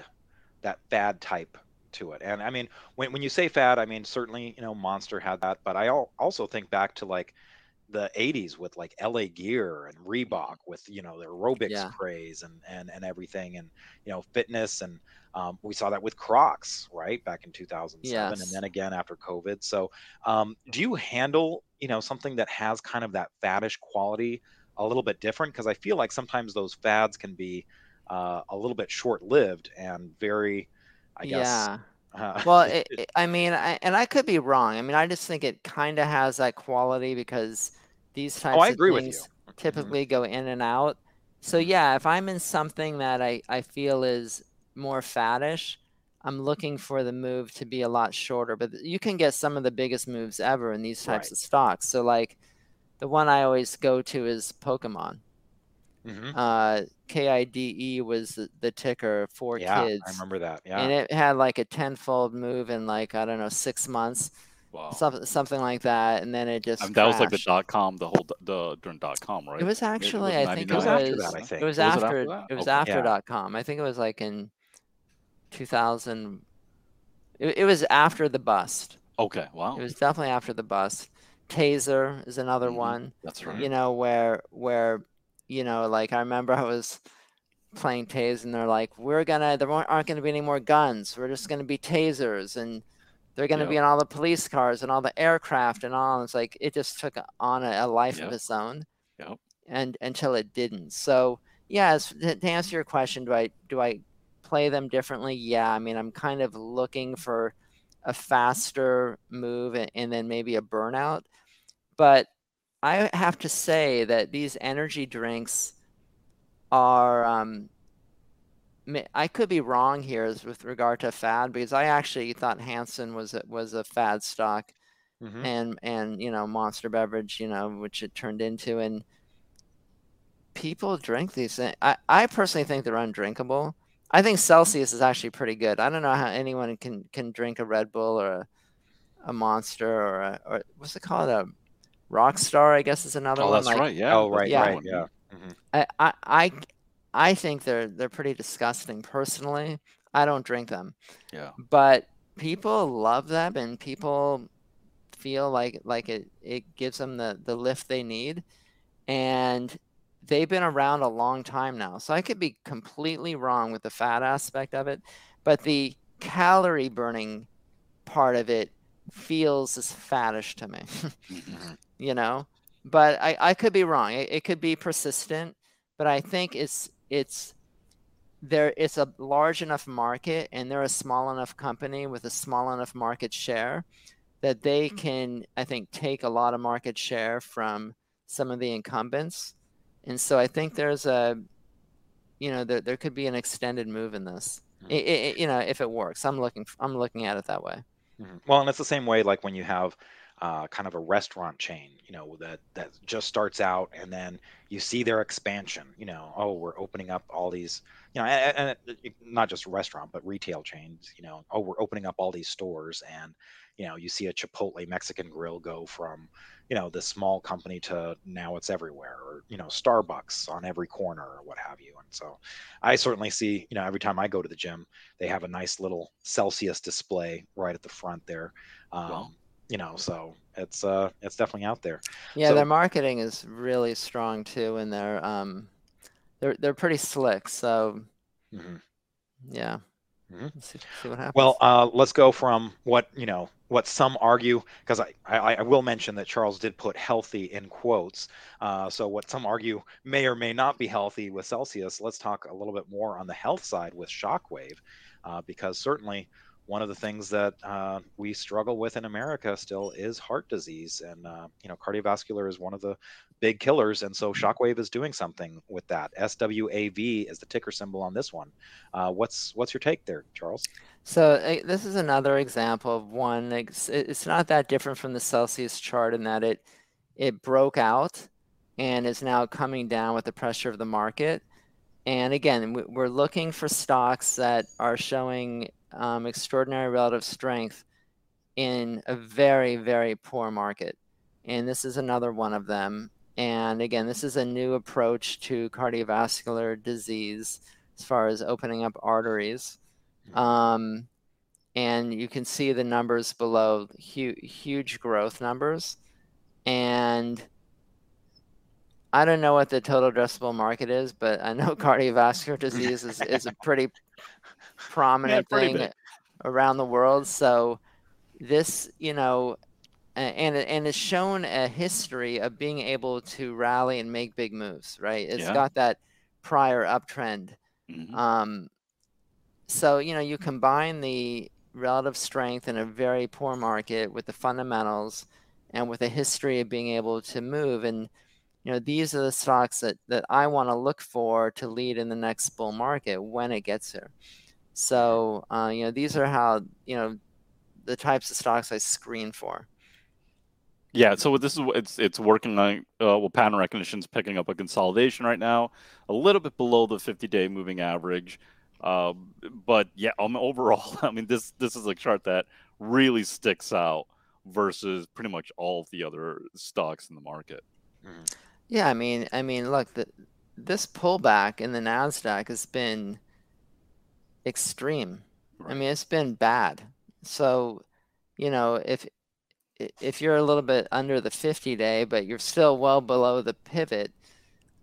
type to it. And I mean, when you say fad, I mean, certainly, Monster had that, but I also think back to like the 80s with like LA Gear and Reebok with, their aerobics craze and everything, and, fitness. And we saw that with Crocs, right, back in 2007, and then again after COVID. So do you handle, something that has kind of that faddish quality a little bit different? Because I feel like sometimes those fads can be a little bit short-lived and very, I guess. Yeah. Well, I could be wrong. I mean, I just think it kind of has that quality because these types of things typically go in and out. So yeah, if I'm in something that I feel is more faddish, I'm looking for the move to be a lot shorter. But you can get some of the biggest moves ever in these types of stocks. So like the one I always go to is Pokemon. KIDE was the ticker for kids. I remember that. Yeah. And it had like a 10-fold move in like, I don't know, 6 months. Wow. Something like that. And then it just that was like .com, during .com, right? It was actually, I think it was after that, I think. It was after .com. I think it was like in 2000. It was after the bust. Okay. Wow. It was definitely after the bust. Taser is another one. That's right. Where like I remember I was playing Taser, and they're like, there aren't going to be any more guns. We're just going to be tasers, and they're going to be in all the police cars and all the aircraft and all. And it's like it just took on a life of its own, and until it didn't. So yes, to answer your question, do I play them differently? Yeah, I mean, I'm kind of looking for a faster move and then maybe a burnout, but I have to say that these energy drinks are, I could be wrong here with regard to fad, because I actually thought Hansen was a fad stock, and Monster Beverage, which it turned into, and people drink these things. I personally think they're undrinkable. I think Celsius is actually pretty good. I don't know how anyone can drink a Red Bull or a Monster or what's it called? Rockstar, I guess, is another one. Oh, that's right. Yeah. Oh, right. Yeah. Right. Yeah. Mm-hmm. I think they're pretty disgusting. Personally, I don't drink them. Yeah. But people love them, and people feel like it gives them the lift they need, and they've been around a long time now. So I could be completely wrong with the fat aspect of it, but the calorie burning part of it feels as faddish to me. But I could be wrong. It could be persistent, but I think it's a large enough market, and they're a small enough company with a small enough market share that they can, I think, take a lot of market share from some of the incumbents. And so I think there's there could be an extended move in this, if it works. I'm looking at it that way. Well, and it's the same way, like when you have kind of a restaurant chain, that just starts out, and then you see their expansion, we're opening up all these, and not just restaurant, but retail chains, we're opening up all these stores, and, you see a Chipotle Mexican Grill go from, this small company to now it's everywhere, or, Starbucks on every corner or what have you. And so I certainly see, every time I go to the gym, they have a nice little Celsius display right at the front there. you know, so it's definitely out there. Yeah, so their marketing is really strong too, and they're pretty slick. So yeah. Let's see what happens. Well, let's go from what, you know, what some argue, because I will mention that Charles did put healthy in quotes. So what some argue may or may not be healthy with Celsius, let's talk a little bit more on the health side with Shockwave, because certainly one of the things that we struggle with in America still is heart disease, and you know, cardiovascular is one of the big killers, and so Shockwave is doing something with that. SWAV is the ticker symbol on this one. What's your take there, Charles? So this is another example of one. It's not that different from the Celsius chart in that it broke out and is now coming down with the pressure of the market. And again, we're looking for stocks that are showing extraordinary relative strength in a very, very poor market. And this is another one of them. And again, this is a new approach to cardiovascular disease as far as opening up arteries. And you can see the numbers below, huge growth numbers. And I don't know what the total addressable market is, but I know cardiovascular disease is a pretty prominent thing around the world. So this, you know, and it's shown a history of being able to rally and make big moves, right? It's got that prior uptrend. So, you know, you combine the relative strength in a very poor market with the fundamentals and with a history of being able to move. And, you know, these are the stocks that I want to look for to lead in the next bull market when it gets here. So, you know, these are how, you know, the types of stocks I screen for. Yeah, so this is it's working on well, pattern recognition's picking up a consolidation right now, a little bit below the 50-day moving average, but yeah, overall, I mean, this is a chart that really sticks out versus pretty much all of the other stocks in the market. Yeah, I mean, look, this pullback in the NASDAQ has been extreme. Right. I mean, it's been bad. So, you know, if you're a little bit under the 50-day, but you're still well below the pivot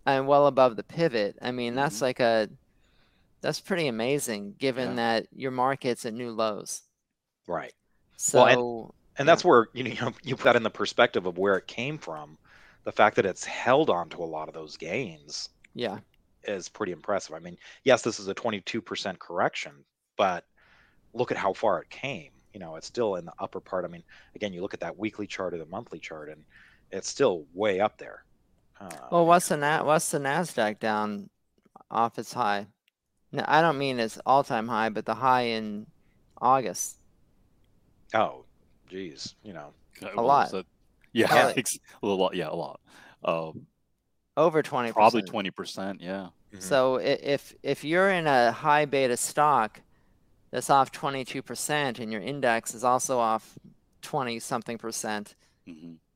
and well above the pivot, I mean, that's like that's pretty amazing, given that your market's at new lows. Right. So, well, and that's where, you know, you put that in the perspective of where it came from. The fact that it's held on to a lot of those gains. Yeah. Is pretty impressive. I mean, yes, this is a 22% correction, but look at how far it came. You know, it's still in the upper part. I mean, again, you look at that weekly chart or the monthly chart, and it's still way up there. Well, what's the NASDAQ down off its high? Now, I don't mean its all-time high, but the high in August. Oh, geez, you know, a lot. Yeah, a lot. Over 20%. Probably 20%, yeah. So if you're in a high beta stock that's off 22% and your index is also off 20-something%,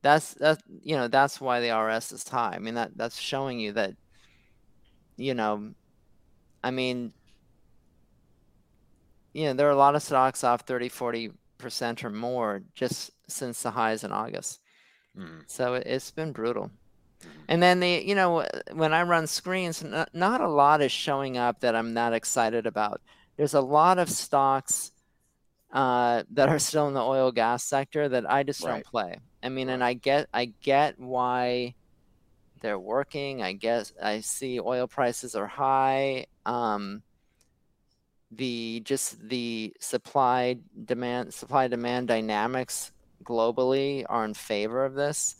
that's you know, that's why the RS is high. I mean, that's showing you that, you know, I mean, you know, there are a lot of stocks off 30-40% or more just since the highs in August. So it's been brutal. And then you know, when I run screens, not a lot is showing up that I'm that excited about. There's a lot of stocks that are still in the oil gas sector that I just don't play. I mean, and I get why they're working. I guess I see oil prices are high. The supply demand dynamics globally are in favor of this.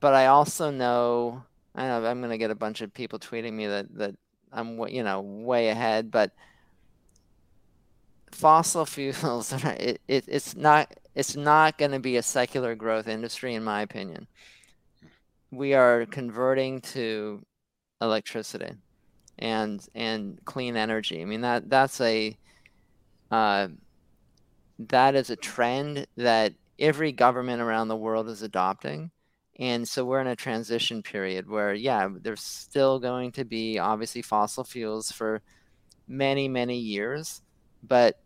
But I also know, I don't know, I'm going to get a bunch of people tweeting me that I'm, you know, way ahead, but fossil fuels, it's not going to be a secular growth industry, in my opinion. We are converting to electricity and clean energy. I mean, that is a trend that every government around the world is adopting. And so we're in a transition period where, yeah, there's still going to be obviously fossil fuels for many, many years, but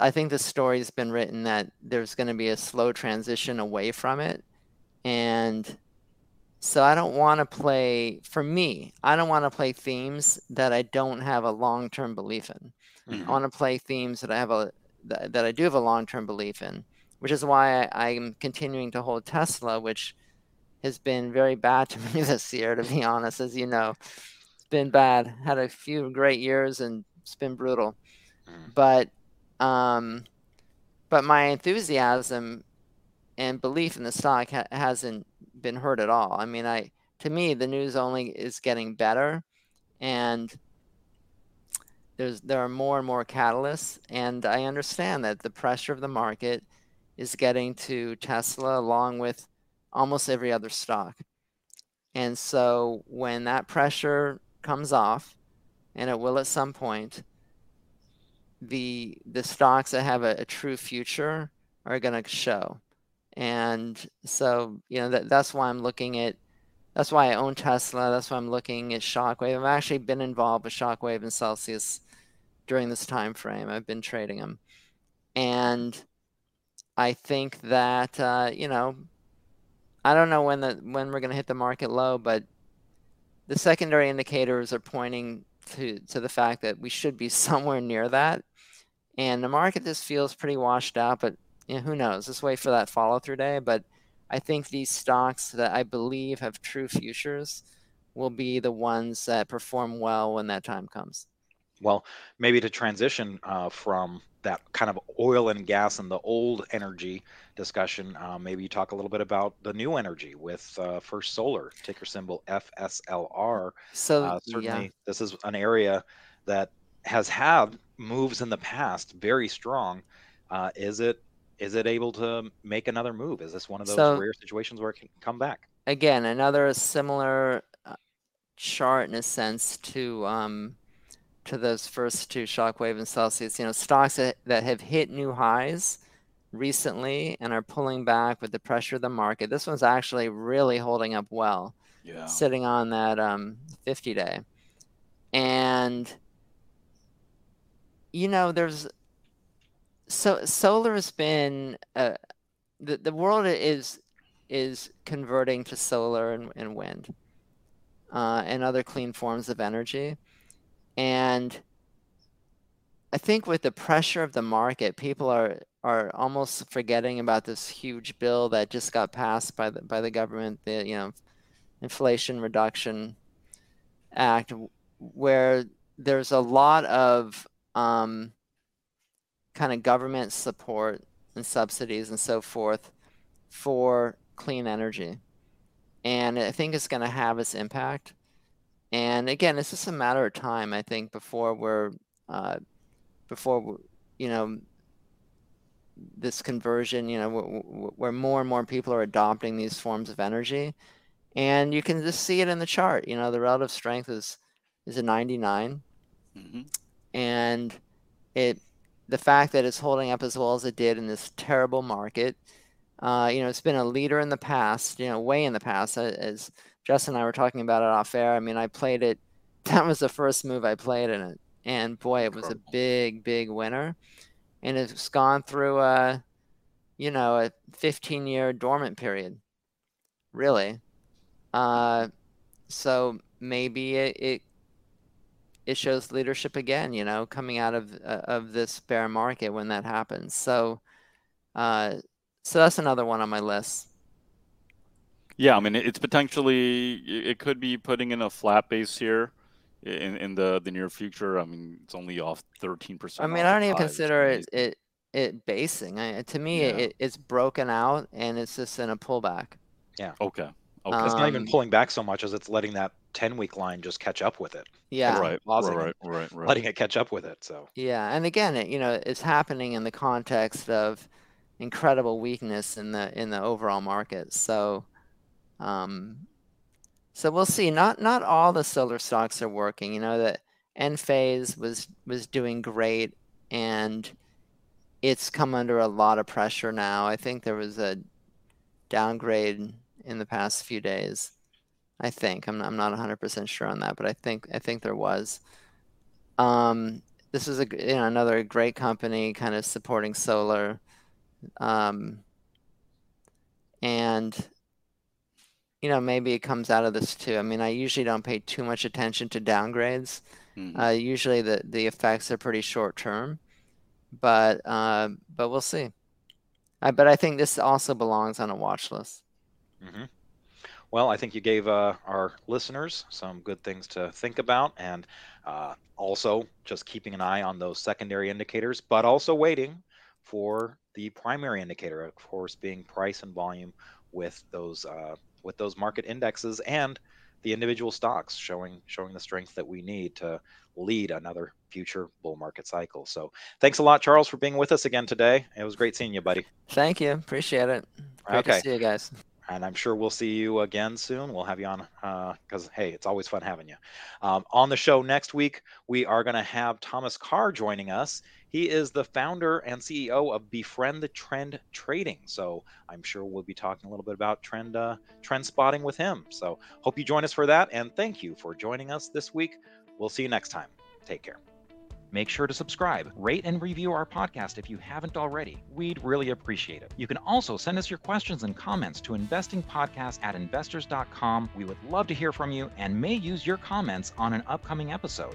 I think the story has been written that there's going to be a slow transition away from it. And so I don't want to play, for me, I don't want to play themes that I don't have a long-term belief in. Mm-hmm. I want to play themes that I have that I do have a long-term belief in, which is why I'm continuing to hold Tesla, which has been very bad to me this year, to be honest, as you know. It's been bad. Had a few great years and it's been brutal. Mm-hmm. But my enthusiasm and belief in the stock hasn't been hurt at all. I mean, to me, the news only is getting better, and there are more and more catalysts. And I understand that the pressure of the market is getting to Tesla along with almost every other stock. And so when that pressure comes off, and it will at some point, the stocks that have a true future are going to show. And so, you know, that's why I own Tesla. That's why I'm looking at Shockwave. I've actually been involved with Shockwave and Celsius during this time frame. I've been trading them. And I think that, you know, I don't know when we're going to hit the market low, but the secondary indicators are pointing to the fact that we should be somewhere near that. And the market just feels pretty washed out, but you know, who knows? Let's wait for that follow-through day. But I think these stocks that I believe have true futures will be the ones that perform well when that time comes. Well, maybe to transition from that kind of oil and gas and the old energy discussion, maybe you talk a little bit about the new energy with First Solar, ticker symbol FSLR. So certainly this is an area that has had moves in the past, very strong. Is it able to make another move? Is this one of those rare situations where it can come back? Again, another similar chart in a sense to those first two, Shockwave and Celsius, you know, stocks that have hit new highs recently and are pulling back with the pressure of the market. This one's actually really holding up well, sitting on that 50-day. And, you know, solar has been the world is converting to solar and wind and other clean forms of energy. And I think with the pressure of the market, people are almost forgetting about this huge bill that just got passed by the government, the Inflation Reduction Act, where there's a lot of kind of government support and subsidies and so forth for clean energy. And I think it's going to have its impact. And again, it's just a matter of time, I think, before this conversion, where more and more people are adopting these forms of energy. And you can just see it in the chart. You know, the relative strength is a 99. Mm-hmm. And the fact that it's holding up as well as it did in this terrible market, it's been a leader in the past, way in the past. As Justin and I were talking about it off air, I mean, I played it. That was the first move I played in it. And boy, it was a big, big winner. And it's gone through a 15-year dormant period, really. So maybe it shows leadership again, coming out of this bear market when that happens. So that's another one on my list. Yeah, I mean, it could be putting in a flat base here in the near future. I mean, it's only off 13%. I mean, I don't even consider it basing. To me, it's broken out and it's just in a pullback. Yeah. Okay. It's not even pulling back so much as it's letting that 10-week line just catch up with it. Yeah. Right. Letting it catch up with it. So. Yeah. And again, it's happening in the context of incredible weakness in the overall market. So, so we'll see. Not all the solar stocks are working. That Enphase was doing great, and it's come under a lot of pressure now. I think there was a downgrade in the past few days. I think I'm not 100% sure on that, but I think there was. this is a, you know, another great company kind of supporting solar. And, you know, maybe it comes out of this too. I mean, I usually don't pay too much attention to downgrades. Usually the effects are pretty short term, but we'll see. But I think this also belongs on a watch list. Mm-hmm. Well, I think you gave our listeners some good things to think about, and also just keeping an eye on those secondary indicators, but also waiting for the primary indicator, of course, being price and volume with those market indexes and the individual stocks showing the strength that we need to lead another future bull market cycle. So thanks a lot, Charles, for being with us again today. It was great seeing you, buddy. Thank you. Appreciate it. Great to see you guys. And I'm sure we'll see you again soon. We'll have you on because, hey, it's always fun having you. On the show next week, we are going to have Thomas Carr joining us. He is the founder and CEO of Befriend the Trend Trading. So I'm sure we'll be talking a little bit about trend spotting with him. So hope you join us for that. And thank you for joining us this week. We'll see you next time. Take care. Make sure to subscribe, rate, and review our podcast if you haven't already. We'd really appreciate it. You can also send us your questions and comments to investingpodcast@investors.com. We would love to hear from you and may use your comments on an upcoming episode.